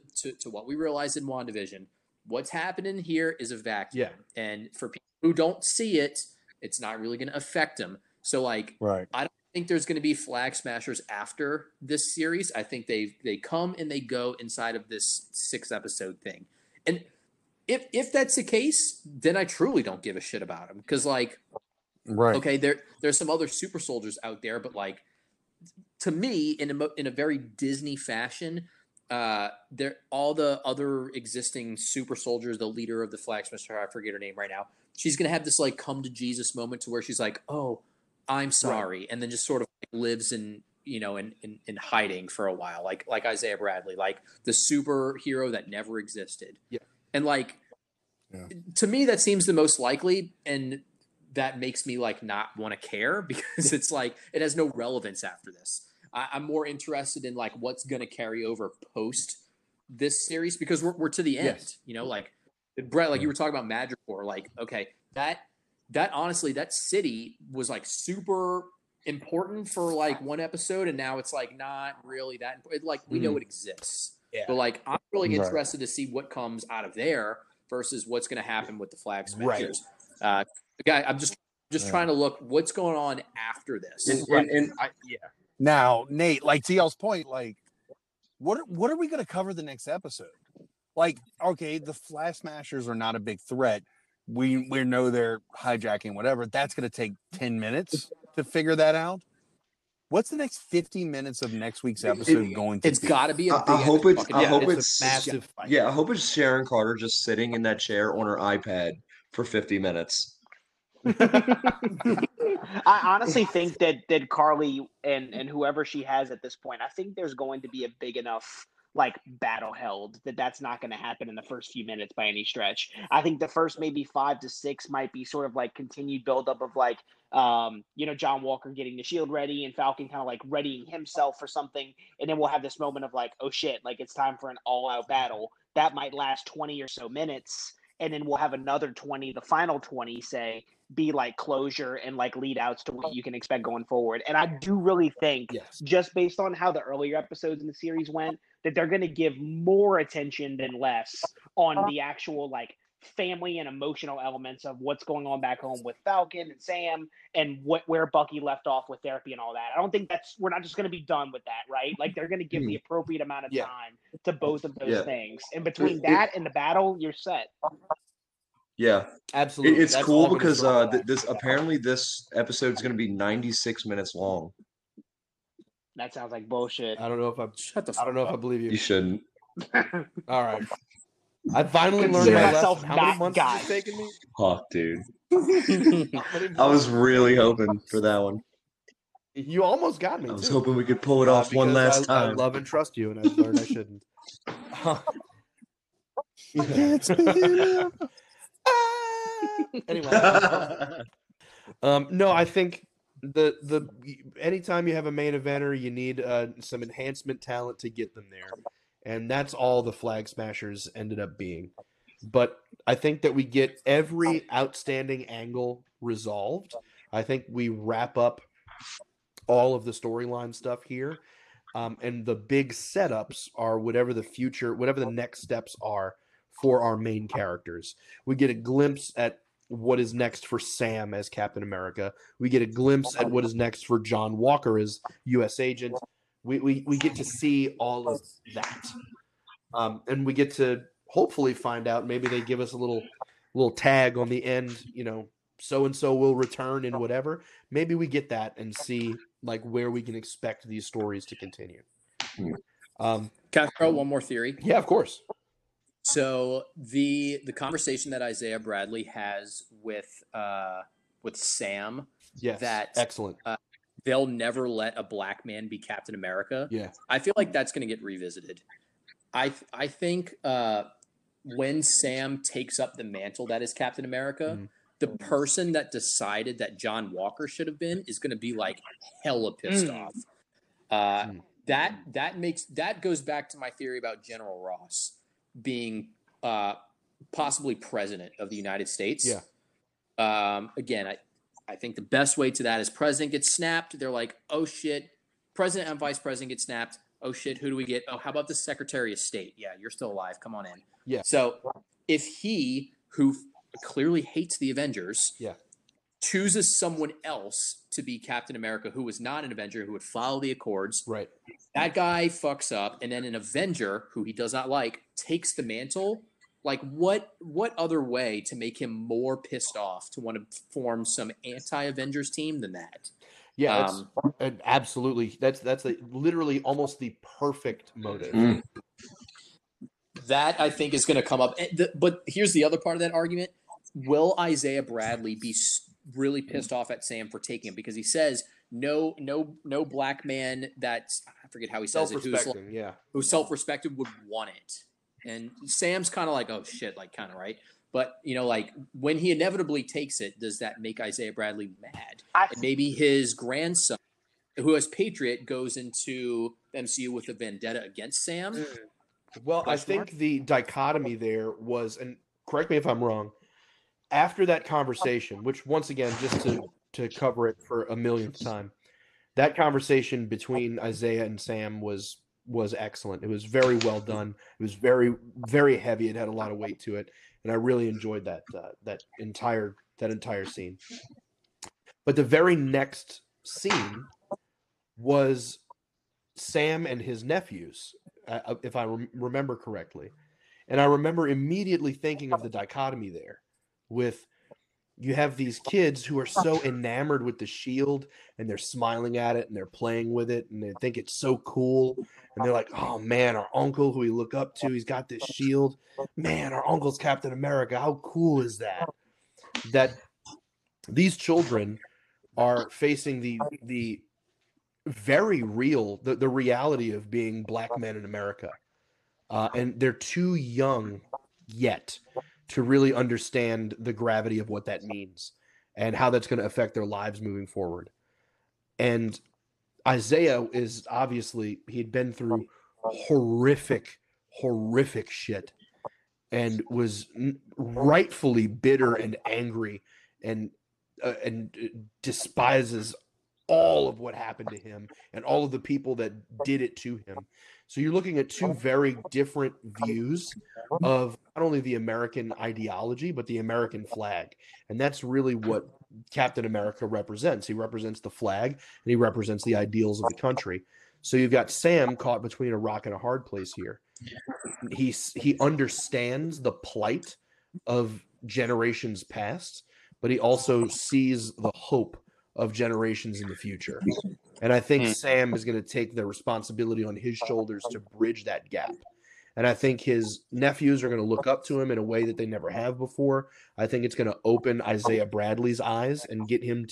what we realized in WandaVision. What's happening here is a vacuum. Yeah. And for people who don't see it, it's not really going to affect them. So, like, right. I don't think there's going to be Flag Smashers after this series. I think they come and they go inside of this 6-episode thing. And if that's the case, then I truly don't give a shit about them. Because, like... Right. Okay. There's some other super soldiers out there, but, like, to me, in a very Disney fashion, all the other existing super soldiers, the leader of the Flag Smasher, I forget her name right now. She's gonna have this, like, come to Jesus moment to where she's like, "Oh, I'm sorry," and then just sort of, like, lives in, you know, in hiding for a while, like Isaiah Bradley, like the superhero that never existed. Yeah. And, like, to me, that seems the most likely, and that makes me, like, not want to care because it's like it has no relevance after this. I'm more interested in, like, what's going to carry over post this series because we're to the end, you know, like, Brett, like you were talking about Madripoor, like, okay, that honestly, that city was, like, super important for, like, 1 episode. And now it's, like, not really that important. Like, we know it exists, but, like, I'm really interested to see what comes out of there versus what's going to happen with the Flag Smashers. Right. I'm just trying to look what's going on after this. Now, Nate, like, to y'all's point, like, what are we going to cover the next episode? Like, okay, the Flag Smashers are not a big threat. We know they're hijacking whatever. That's going to take 10 minutes to figure that out. What's the next 50 minutes of next week's episode going to be? It's got to be a big I hope it's a massive fight. Yeah, I hope it's Sharon Carter just sitting in that chair on her iPad for 50 minutes. I honestly think that Carly and whoever she has at this point, I think there's going to be a big enough, like, battle held that's not going to happen in the first few minutes by any stretch. I think the first maybe 5 to 6 might be sort of, like, continued buildup of, like, you know, John Walker getting the shield ready and Falcon kind of, like, readying himself for something, and then we'll have this moment of, like, oh shit, like, it's time for an all-out battle that might last 20 or so minutes. And then we'll have another 20, the final 20, say, be like closure and, like, lead outs to what you can expect going forward. And I do really think, just based on how the earlier episodes in the series went, that they're going to give more attention than less on the actual, like, family and emotional elements of what's going on back home with Falcon and Sam and where Bucky left off with therapy and all that. I don't think we're not just going to be done with that, right? Like, they're going to give the appropriate amount of time to both of those things. And between that and the battle, you're set. Yeah, absolutely. It's That's cool because this episode is going to be 96 minutes long. That sounds like bullshit. I don't know if I believe you. You shouldn't. All right. I finally learned my lesson. How many months has it taken me? Fuck, dude. I was really hoping for that one. You almost got me. I was hoping we could pull it off one last time. I love and trust you, and I learned I shouldn't. Anyway. No, I think the anytime you have a main eventer, you need some enhancement talent to get them there. And that's all the Flag Smashers ended up being. But I think that we get every outstanding angle resolved. I think we wrap up all of the storyline stuff here. And the big setups are whatever the next steps are for our main characters. We get a glimpse at what is next for Sam as Captain America. We get a glimpse at what is next for John Walker as U.S. agent. We get to see all of that. And we get to hopefully find out, maybe they give us a little tag on the end, you know, so-and-so will return and whatever. Maybe we get that and see, like, where we can expect these stories to continue. Can I throw one more theory? Yeah, of course. So the conversation that Isaiah Bradley has with with Sam. Yes, that excellent. They'll never let a black man be Captain America. Yeah, I feel like that's going to get revisited. I think when Sam takes up the mantle that is Captain America, mm-hmm. the person that decided that John Walker should have been is going to be like hella pissed off. That goes back to my theory about General Ross being possibly president of the United States. Yeah. Again, I think the best way to that is president gets snapped. They're like, oh shit, president and vice president get snapped. Oh shit, who do we get? Oh, how about the Secretary of State? Yeah, you're still alive. Come on in. Yeah. So if he, who clearly hates the Avengers, yeah, chooses someone else to be Captain America, who was not an Avenger, who would follow the Accords, right? That guy fucks up, and then an Avenger who he does not like takes the mantle. Like, what other way to make him more pissed off to want to form some anti-Avengers team than that? Yeah, it's absolutely. That's literally almost the perfect motive. That, I think, is going to come up. But here's the other part of that argument. Will Isaiah Bradley be really pissed off at Sam for taking him? Because he says, no black man that's, I forget how he says it, who's self-respected would want it. And Sam's kind of like, oh shit, like kind of right. But you know, like when he inevitably takes it, does that make Isaiah Bradley mad? And maybe his grandson, who as Patriot goes into MCU with a vendetta against Sam. Well, I think the dichotomy there was, and correct me if I'm wrong, after that conversation, which once again, just to cover it for a millionth time, that conversation between Isaiah and Sam was excellent. It was very well done. It was very, very heavy. It had a lot of weight to it, and I really enjoyed that entire scene. But the very next scene was Sam and his nephews, if I remember correctly, and I remember immediately thinking of the dichotomy there, with you have these kids who are so enamored with the shield, and they're smiling at it, and they're playing with it, and they think it's so cool. And they're like, oh man, our uncle who we look up to, he's got this shield. Man, our uncle's Captain America. How cool is that? That these children are facing the very real, the reality of being black men in America. And they're too young yet to really understand the gravity of what that means and how that's going to affect their lives moving forward. And Isaiah is obviously, he'd been through horrific shit and was rightfully bitter and angry and despises all of what happened to him and all of the people that did it to him. So you're looking at two very different views of not only the American ideology, but the American flag. And that's really what Captain America represents. He represents the flag, and he represents the ideals of the country. So you've got Sam caught between a rock and a hard place here. He understands the plight of generations past, but he also sees the hope of generations in the future. And I think Sam is going to take the responsibility on his shoulders to bridge that gap. And I think his nephews are going to look up to him in a way that they never have before. I think it's going to open Isaiah Bradley's eyes and get him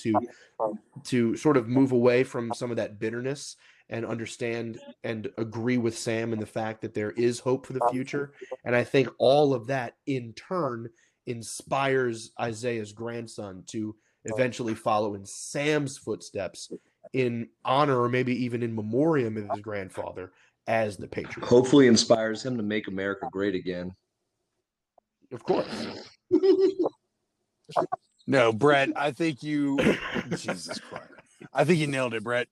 to sort of move away from some of that bitterness and understand and agree with Sam in the fact that there is hope for the future. And I think all of that in turn inspires Isaiah's grandson to eventually follow in Sam's footsteps in honor or maybe even in memoriam of his grandfather as the Patriot. Hopefully inspires him to make America great again. Of course. No, Brett, I think you... Jesus Christ. I think you nailed it, Brett.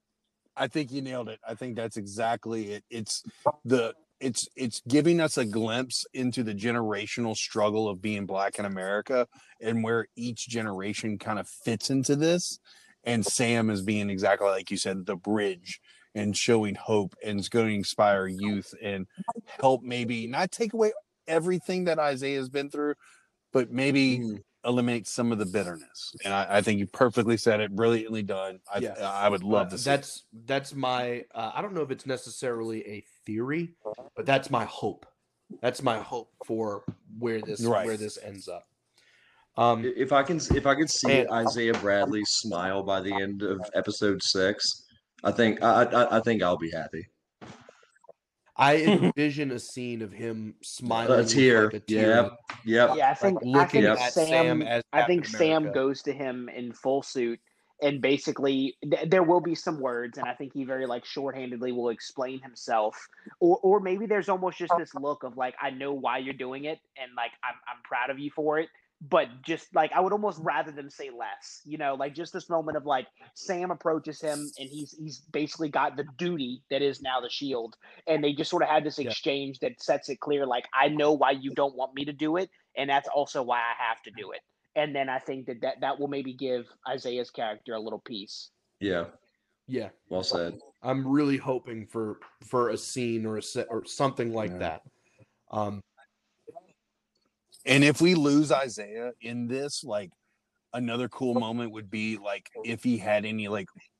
I think you nailed it. I think that's exactly it. It's giving us a glimpse into the generational struggle of being black in America and where each generation kind of fits into this. And Sam is being exactly like you said, the bridge and showing hope, and it's going to inspire youth and help maybe not take away everything that Isaiah has been through, but maybe eliminate some of the bitterness. And I think you perfectly said it, brilliantly done. I would love to see that's my I don't know if it's necessarily a theory, but that's my hope for where this ends up. If I could see Isaiah Bradley smile by the end of episode 6, I think I'll be happy. I envision a scene of him smiling, a tear. Yeah, yeah. I think Sam goes to him in full suit, and basically there will be some words, and I think he very shorthandedly will explain himself, or maybe there's almost just this look of I know why you're doing it, and I'm proud of you for it. But just I would almost rather them say less, just this moment of Sam approaches him and he's basically got the duty that is now the shield. And they just sort of had this exchange that sets it clear. I know why you don't want me to do it. And that's also why I have to do it. And then I think that will maybe give Isaiah's character a little peace. Yeah. Yeah. Well said. I'm really hoping for a scene or something like that. And if we lose Isaiah in this, another cool moment would be if he had any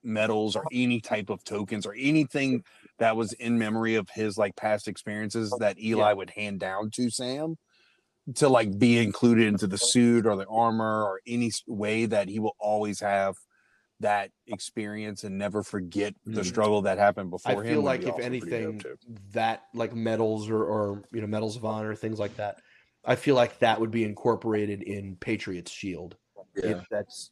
medals or any type of tokens or anything that was in memory of his past experiences that Eli would hand down to Sam to be included into the suit or the armor or any way that he will always have that experience and never forget the struggle that happened before him. I feel if anything that medals or medals of honor, things like that. I feel that would be incorporated in Patriot's Shield. Yeah. If that's,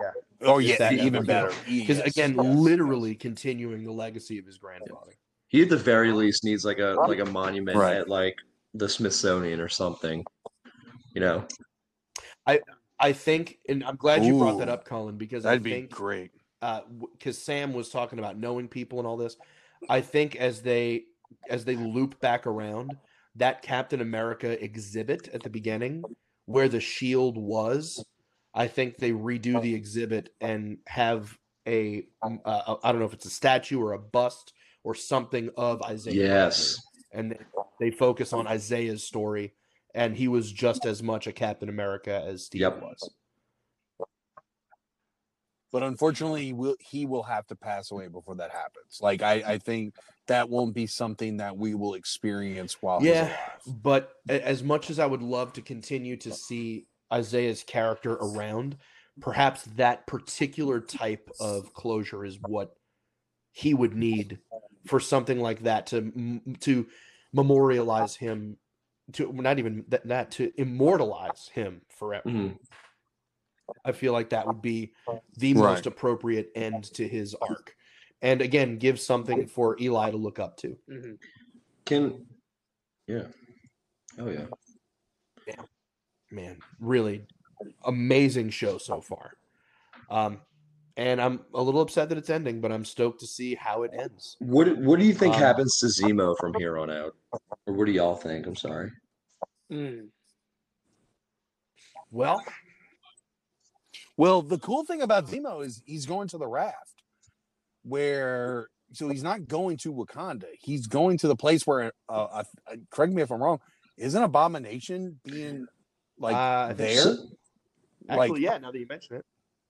yeah. Oh, if yeah, even better. Because literally continuing the legacy of his grandfather. He at the very least needs a monument at the Smithsonian or something. I think, and I'm glad you brought that up, Colin, because that'd be great. Because Sam was talking about knowing people and all this. I think as they loop back around, that Captain America exhibit at the beginning where the shield was, I think they redo the exhibit and have a I don't know if it's a statue or a bust or something of Isaiah. Yes. Bradley. And they focus on Isaiah's story, and he was just as much a Captain America as Steve was. But unfortunately, he will have to pass away before that happens. I think that won't be something that we will experience while he's alive. But as much as I would love to continue to see Isaiah's character around, perhaps that particular type of closure is what he would need for something like that to memorialize him, to not even that, to immortalize him forever. Mm. I feel that would be the most appropriate end to his arc. And again, give something for Eli to look up to. Mm-hmm. Yeah. Man, really amazing show so far. And I'm a little upset that it's ending, but I'm stoked to see how it ends. What do you think happens to Zemo from here on out? Or what do y'all think? I'm sorry. Mm. Well, the cool thing about Zemo is he's going to the raft, so he's not going to Wakanda. He's going to the place where, correct me if I'm wrong, isn't Abomination being there? So. Actually, yeah. Now that you mention it,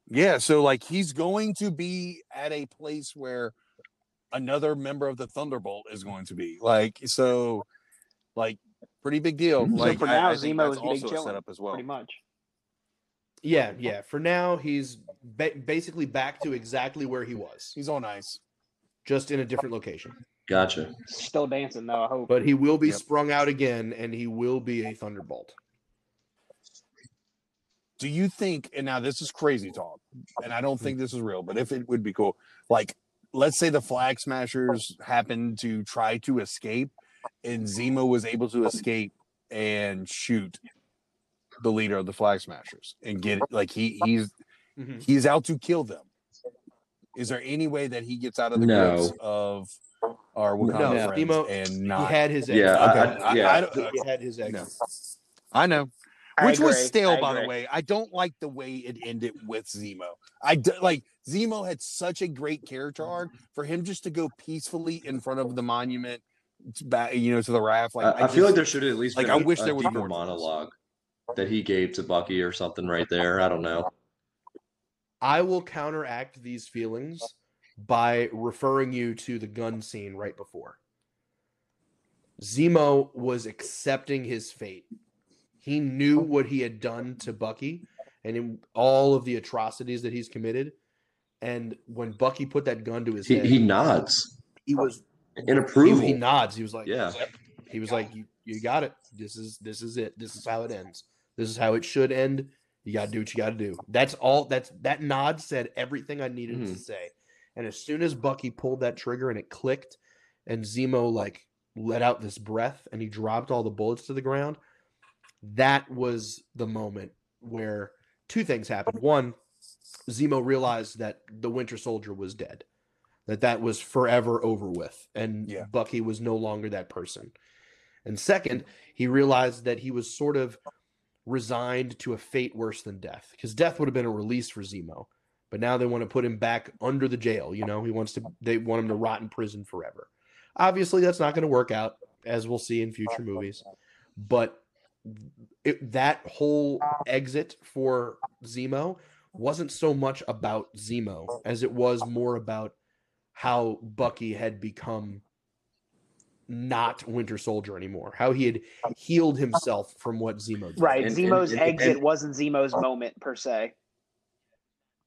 yeah. So he's going to be at a place where another member of the Thunderbolt is going to be. Pretty big deal. So for now, Zemo is also set up as well, pretty much. Yeah. For now, he's basically back to exactly where he was. He's on ice, just in a different location. Gotcha. Still dancing, though, I hope. But he will be sprung out again, and he will be a Thunderbolt. Do you think, and now this is crazy talk, and I don't think this is real, but if it would be cool, let's say the Flag Smashers happened to try to escape, and Zemo was able to escape and shoot the leader of the Flag Smashers and get he's out to kill them. Is there any way that he gets out of the grips of our Wakanda friends and not? He had his exit. He had his exit. No. I know. Which was stale, by the way. I don't like the way it ended with Zemo. Zemo had such a great character arc. For him just to go peacefully in front of the monument, to the raft. I feel there should at least been I wish there would be more monologue that he gave to Bucky or something right there. I don't know. I will counteract these feelings by referring you to the gun scene right before. Zemo was accepting his fate. He knew what he had done to Bucky and all of the atrocities that he's committed. And when Bucky put that gun to his head, he nods. He was in approval. He nods. He was like, yeah. He was like, you got it. This is it. This is how it ends. This is how it should end. You got to do what you got to do. That's all. That nod said everything I needed to say. And as soon as Bucky pulled that trigger and it clicked, and Zemo like let out this breath and he dropped all the bullets to the ground, that was the moment where two things happened. One, Zemo realized that the Winter Soldier was dead, that was forever over with, and Bucky was no longer that person. And second, he realized that he was sort of resigned to a fate worse than death, because death would have been a release for Zemo, but now they want to put him back under the jail. You know, they want him to rot in prison forever. Obviously, that's not going to work out, as we'll see in future movies. But that whole exit for Zemo wasn't so much about Zemo as it was more about how Bucky had become not Winter Soldier anymore, how he had healed himself from what Zemo did. Right, Zemo's exit wasn't Zemo's moment per se.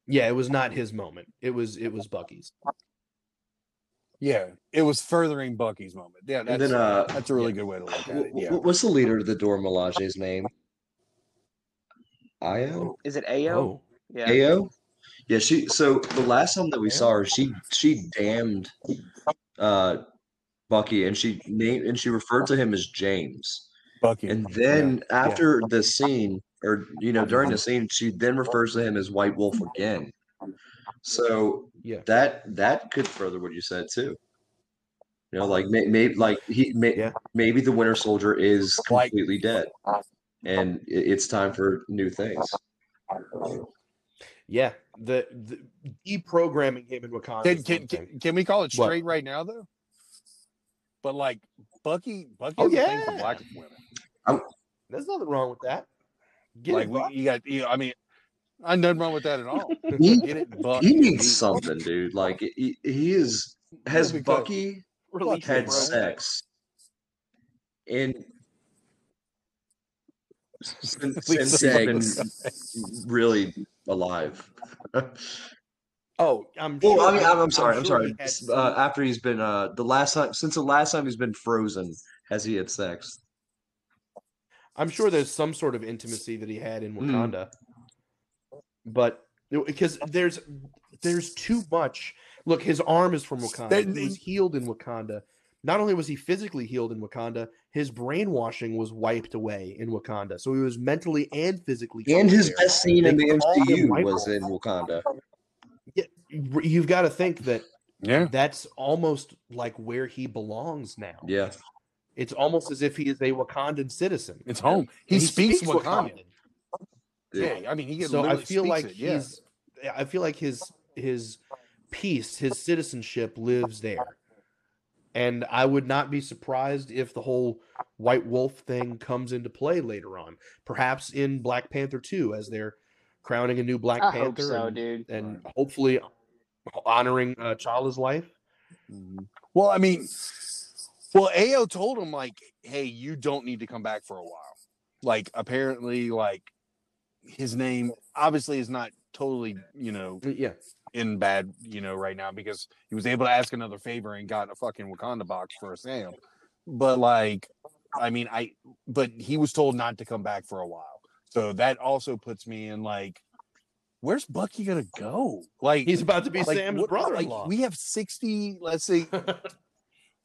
Yeah, it was not his moment. It was Bucky's. Yeah, it was furthering Bucky's moment. Yeah, that's a really good way to look at it. Yeah. What's the leader of the Dora Milaje's name? Ayo? Is it Ayo? Oh. Yeah. Ayo? Yeah, so the last time that we saw her, she damned Bucky, and she referred to him as James. Bucky. And then after the scene, or during the scene, she then refers to him as White Wolf again. So that could further what you said too. You know, like maybe like maybe the Winter Soldier is completely dead, and it's time for new things. Yeah, the deprogramming him in Wakanda. Can we call it straight right now though? But like Bucky has a thing for black women. There's nothing wrong with that. I'm nothing wrong with that at all. He needs something, dude. Like he is. Has Bucky had sex? And since he's been really alive. Oh, I'm. Sure. Well, I mean, I'm sorry. I'm sorry. After he's been the last time he's been frozen, has he had sex? I'm sure there's some sort of intimacy that he had in Wakanda. But because there's too much. Look, his arm is from Wakanda. He was healed in Wakanda. Not only was he physically healed in Wakanda, his brainwashing was wiped away in Wakanda. So he was mentally and physically. And his best scene in the MCU was in Wakanda. You've got to think that that's almost like where he belongs now. Yeah. It's almost as if he is a Wakandan citizen. It's home. He speaks Wakandan. Yeah, I mean, he so I feel like he's. Yeah. I feel like his peace, his citizenship lives there, and I would not be surprised if the whole White Wolf thing comes into play later on, perhaps in Black Panther 2, as they're crowning a new Black Panther. Hope so, and hopefully honoring Chala's life. Well, I mean, Ayo told him like, "Hey, you don't need to come back for a while." Like, apparently, like. His name obviously is not totally, in bad, right now, because he was able to ask another favor and got a fucking Wakanda box for a Sam. But but he was told not to come back for a while. So that also puts me in like, where's Bucky gonna go? Like he's about to be like, Sam's brother-in-law. Like, we have 60. Let's see.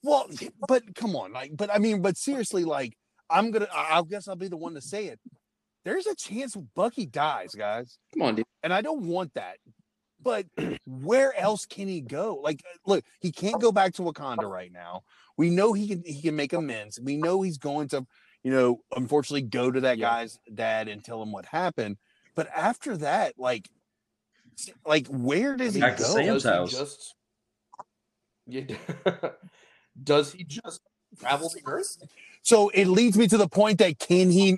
Well, but come on, but seriously, like I guess I'll be the one to say it. There's a chance Bucky dies, guys. Come on, dude. And I don't want that. But where else can he go? Like, look, he can't go back to Wakanda right now. We know he can make amends. We know he's going to, unfortunately go to that guy's dad and tell him what happened. But after that, like where does back he go? To Sam's house. Does he just travel the earth? So it leads me to the point that can he...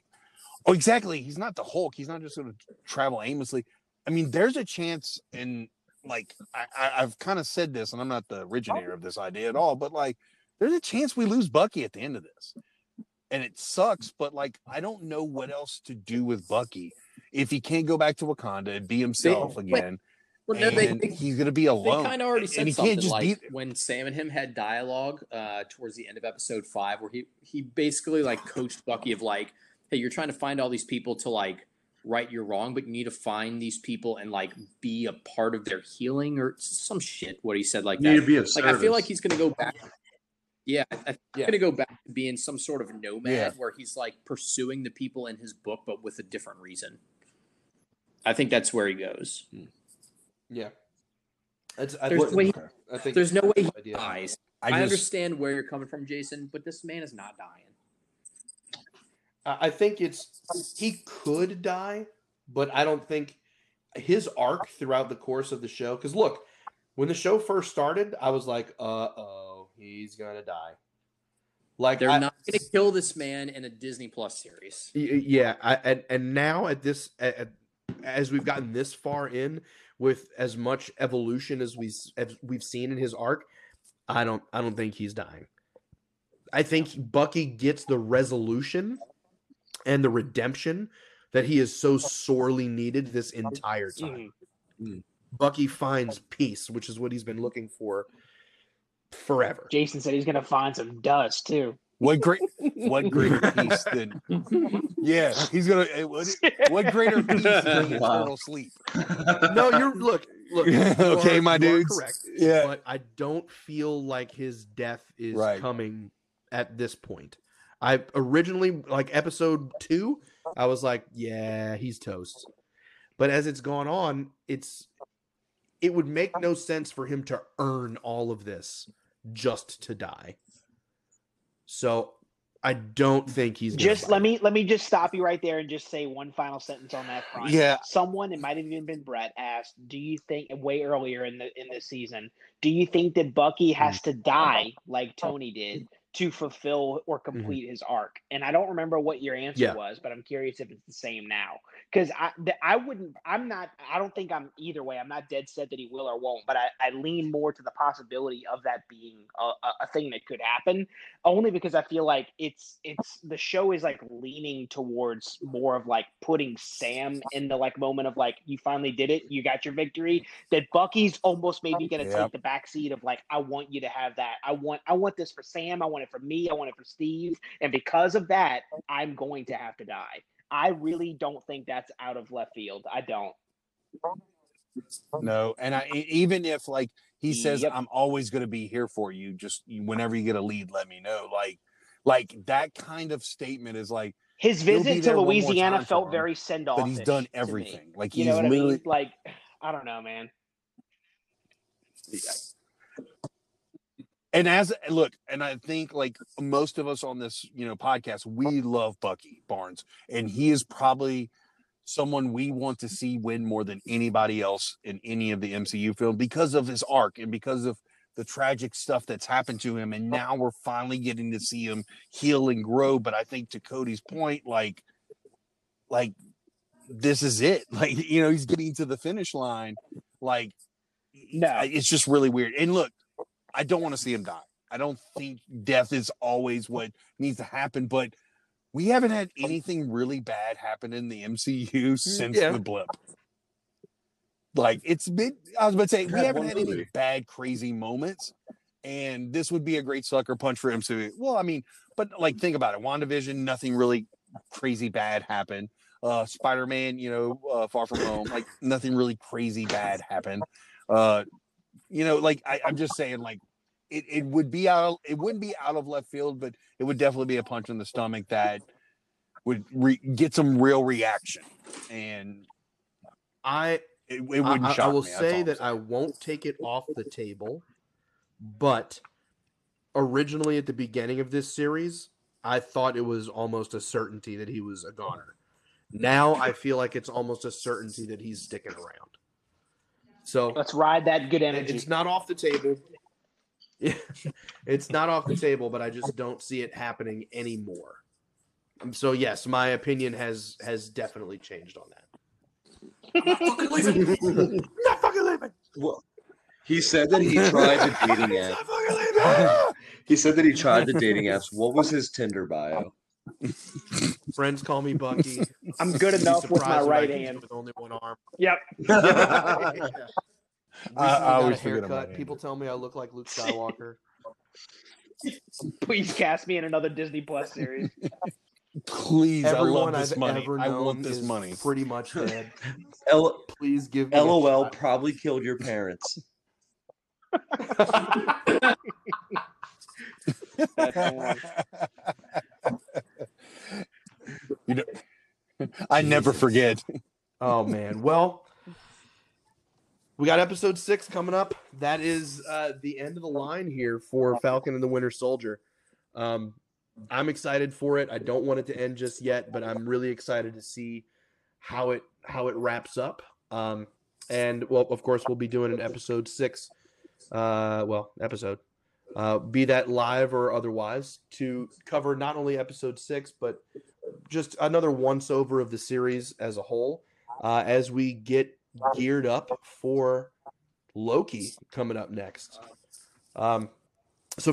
Oh, exactly. He's not the Hulk. He's not just going to travel aimlessly. I mean, there's a chance, and like I've kind of said this, and I'm not the originator of this idea at all, but like, there's a chance we lose Bucky at the end of this. and it sucks, but like, I don't know what else to do with Bucky if he can't go back to Wakanda and be himself again. Well, no, he's gonna be alone. They kind of already said something like when Sam and him had dialogue towards the end of episode 5, where he basically like coached Bucky of like, hey, you're trying to find all these people to like right your wrong, but you need to find these people and like be a part of their healing or some shit. What he said like that. You need to be of service. I feel like he's gonna go back. Yeah, I'm gonna go back to being some sort of nomad where he's like pursuing the people in his book, but with a different reason. I think that's where he goes. Yeah, there's no way he dies. I understand where you're coming from, Jason, but this man is not dying. I think he could die, but I don't think his arc throughout the course of the show. Because look, when the show first started, I was like, oh, he's gonna die. Like they're not gonna kill this man in a Disney Plus series. Yeah, and now at this. As we've gotten this far in with as much evolution as we've seen in his arc, I don't think he's dying. I think Bucky gets the resolution and the redemption that he is so sorely needed this entire time. Mm-hmm. Bucky finds peace, which is what he's been looking for forever. Jason said he's going to find some dust too. What greater peace than what greater peace than eternal sleep? No, look. Okay, my dudes. Correct, but I don't feel like his death is coming at this point. I originally like episode 2. I was like, yeah, he's toast. But as it's gone on, it would make no sense for him to earn all of this just to die. So I don't think he's just let me just stop you right there and just say one final sentence on that front. Yeah. Someone, it might have even been Brett, asked, do you think way earlier in the season, do you think that Bucky has to die like Tony did to fulfill or complete his arc? And I don't remember what your answer was, but I'm curious if it's the same now. Because I don't think either way. I'm not dead set that he will or won't, but I lean more to the possibility of that being a thing that could happen, only because I feel like it's the show is like leaning towards more of like putting Sam in the like moment of like, you finally did it, you got your victory, that Bucky's almost maybe going to take the backseat of like, I want you to have that. I want this for Sam. I want it for me. I want it for Steve. And because of that, I'm going to have to die. I really don't think that's out of left field. I don't. No, and even if like he says, I'm always going to be here for you. Just whenever you get a lead, let me know. Like that kind of statement is like his visit to Louisiana felt very send off. But he's done everything. Like he's literally like, I don't know, man. Yeah. And I think like most of us on this, podcast, we love Bucky Barnes, and he is probably someone we want to see win more than anybody else in any of the MCU film because of his arc and because of the tragic stuff that's happened to him. And now we're finally getting to see him heal and grow. But I think to Cody's point, like this is it. Like, he's getting to the finish line. Like, no, it's just really weird. And look, I don't want to see him die. I don't think death is always what needs to happen, but we haven't had anything really bad happen in the MCU since the blip. Like it's been, I was about to say, we haven't had any bad, crazy moments, and this would be a great sucker punch for MCU. Well, I mean, but like, think about it. WandaVision, nothing really crazy bad happened. Spider-Man, Far From Home, like nothing really crazy bad happened. I'm just saying, like, it wouldn't be out of left field, but it would definitely be a punch in the stomach that would get some real reaction. And it wouldn't shock me. I will say that I won't take it off the table, but originally at the beginning of this series, I thought it was almost a certainty that he was a goner. Now I feel like it's almost a certainty that he's sticking around. So let's ride that good energy. It's not off the table. It's not off the table, but I just don't see it happening anymore. So yes, my opinion has definitely changed on that. I'm not fucking leaving. I'm not fucking leaving. Well, he said that he tried the dating apps. What was his Tinder bio? Friends call me Bucky. I'm good enough with my right hand. With only one arm. Yep. I always forget about it. People tell me I look like Luke Skywalker. Please cast me in another Disney Plus series. Please, everyone I love this money. I want this money. Pretty much dead. Please give me. LOL probably killed your parents. You know, I never forget. Oh man! Well, we got episode 6 coming up. That is the end of the line here for Falcon and the Winter Soldier. I'm excited for it. I don't want it to end just yet, but I'm really excited to see how it wraps up. And well, of course, we'll be doing an episode 6. Be that live or otherwise, to cover not only episode 6, but just another once over of the series as a whole, as we get geared up for Loki coming up next. So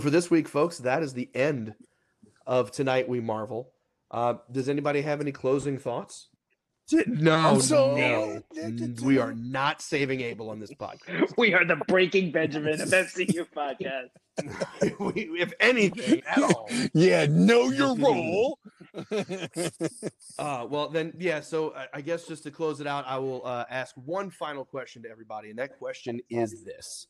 for this week, folks, that is the end of Tonight We Marvel. Does anybody have any closing thoughts? No. We are not saving Abel on this podcast. We are the Breaking Benjamin of MCU podcast. If anything at all. Yeah, know your role. Well, then, yeah, so I guess just to close it out, I will ask one final question to everybody, and that question is this.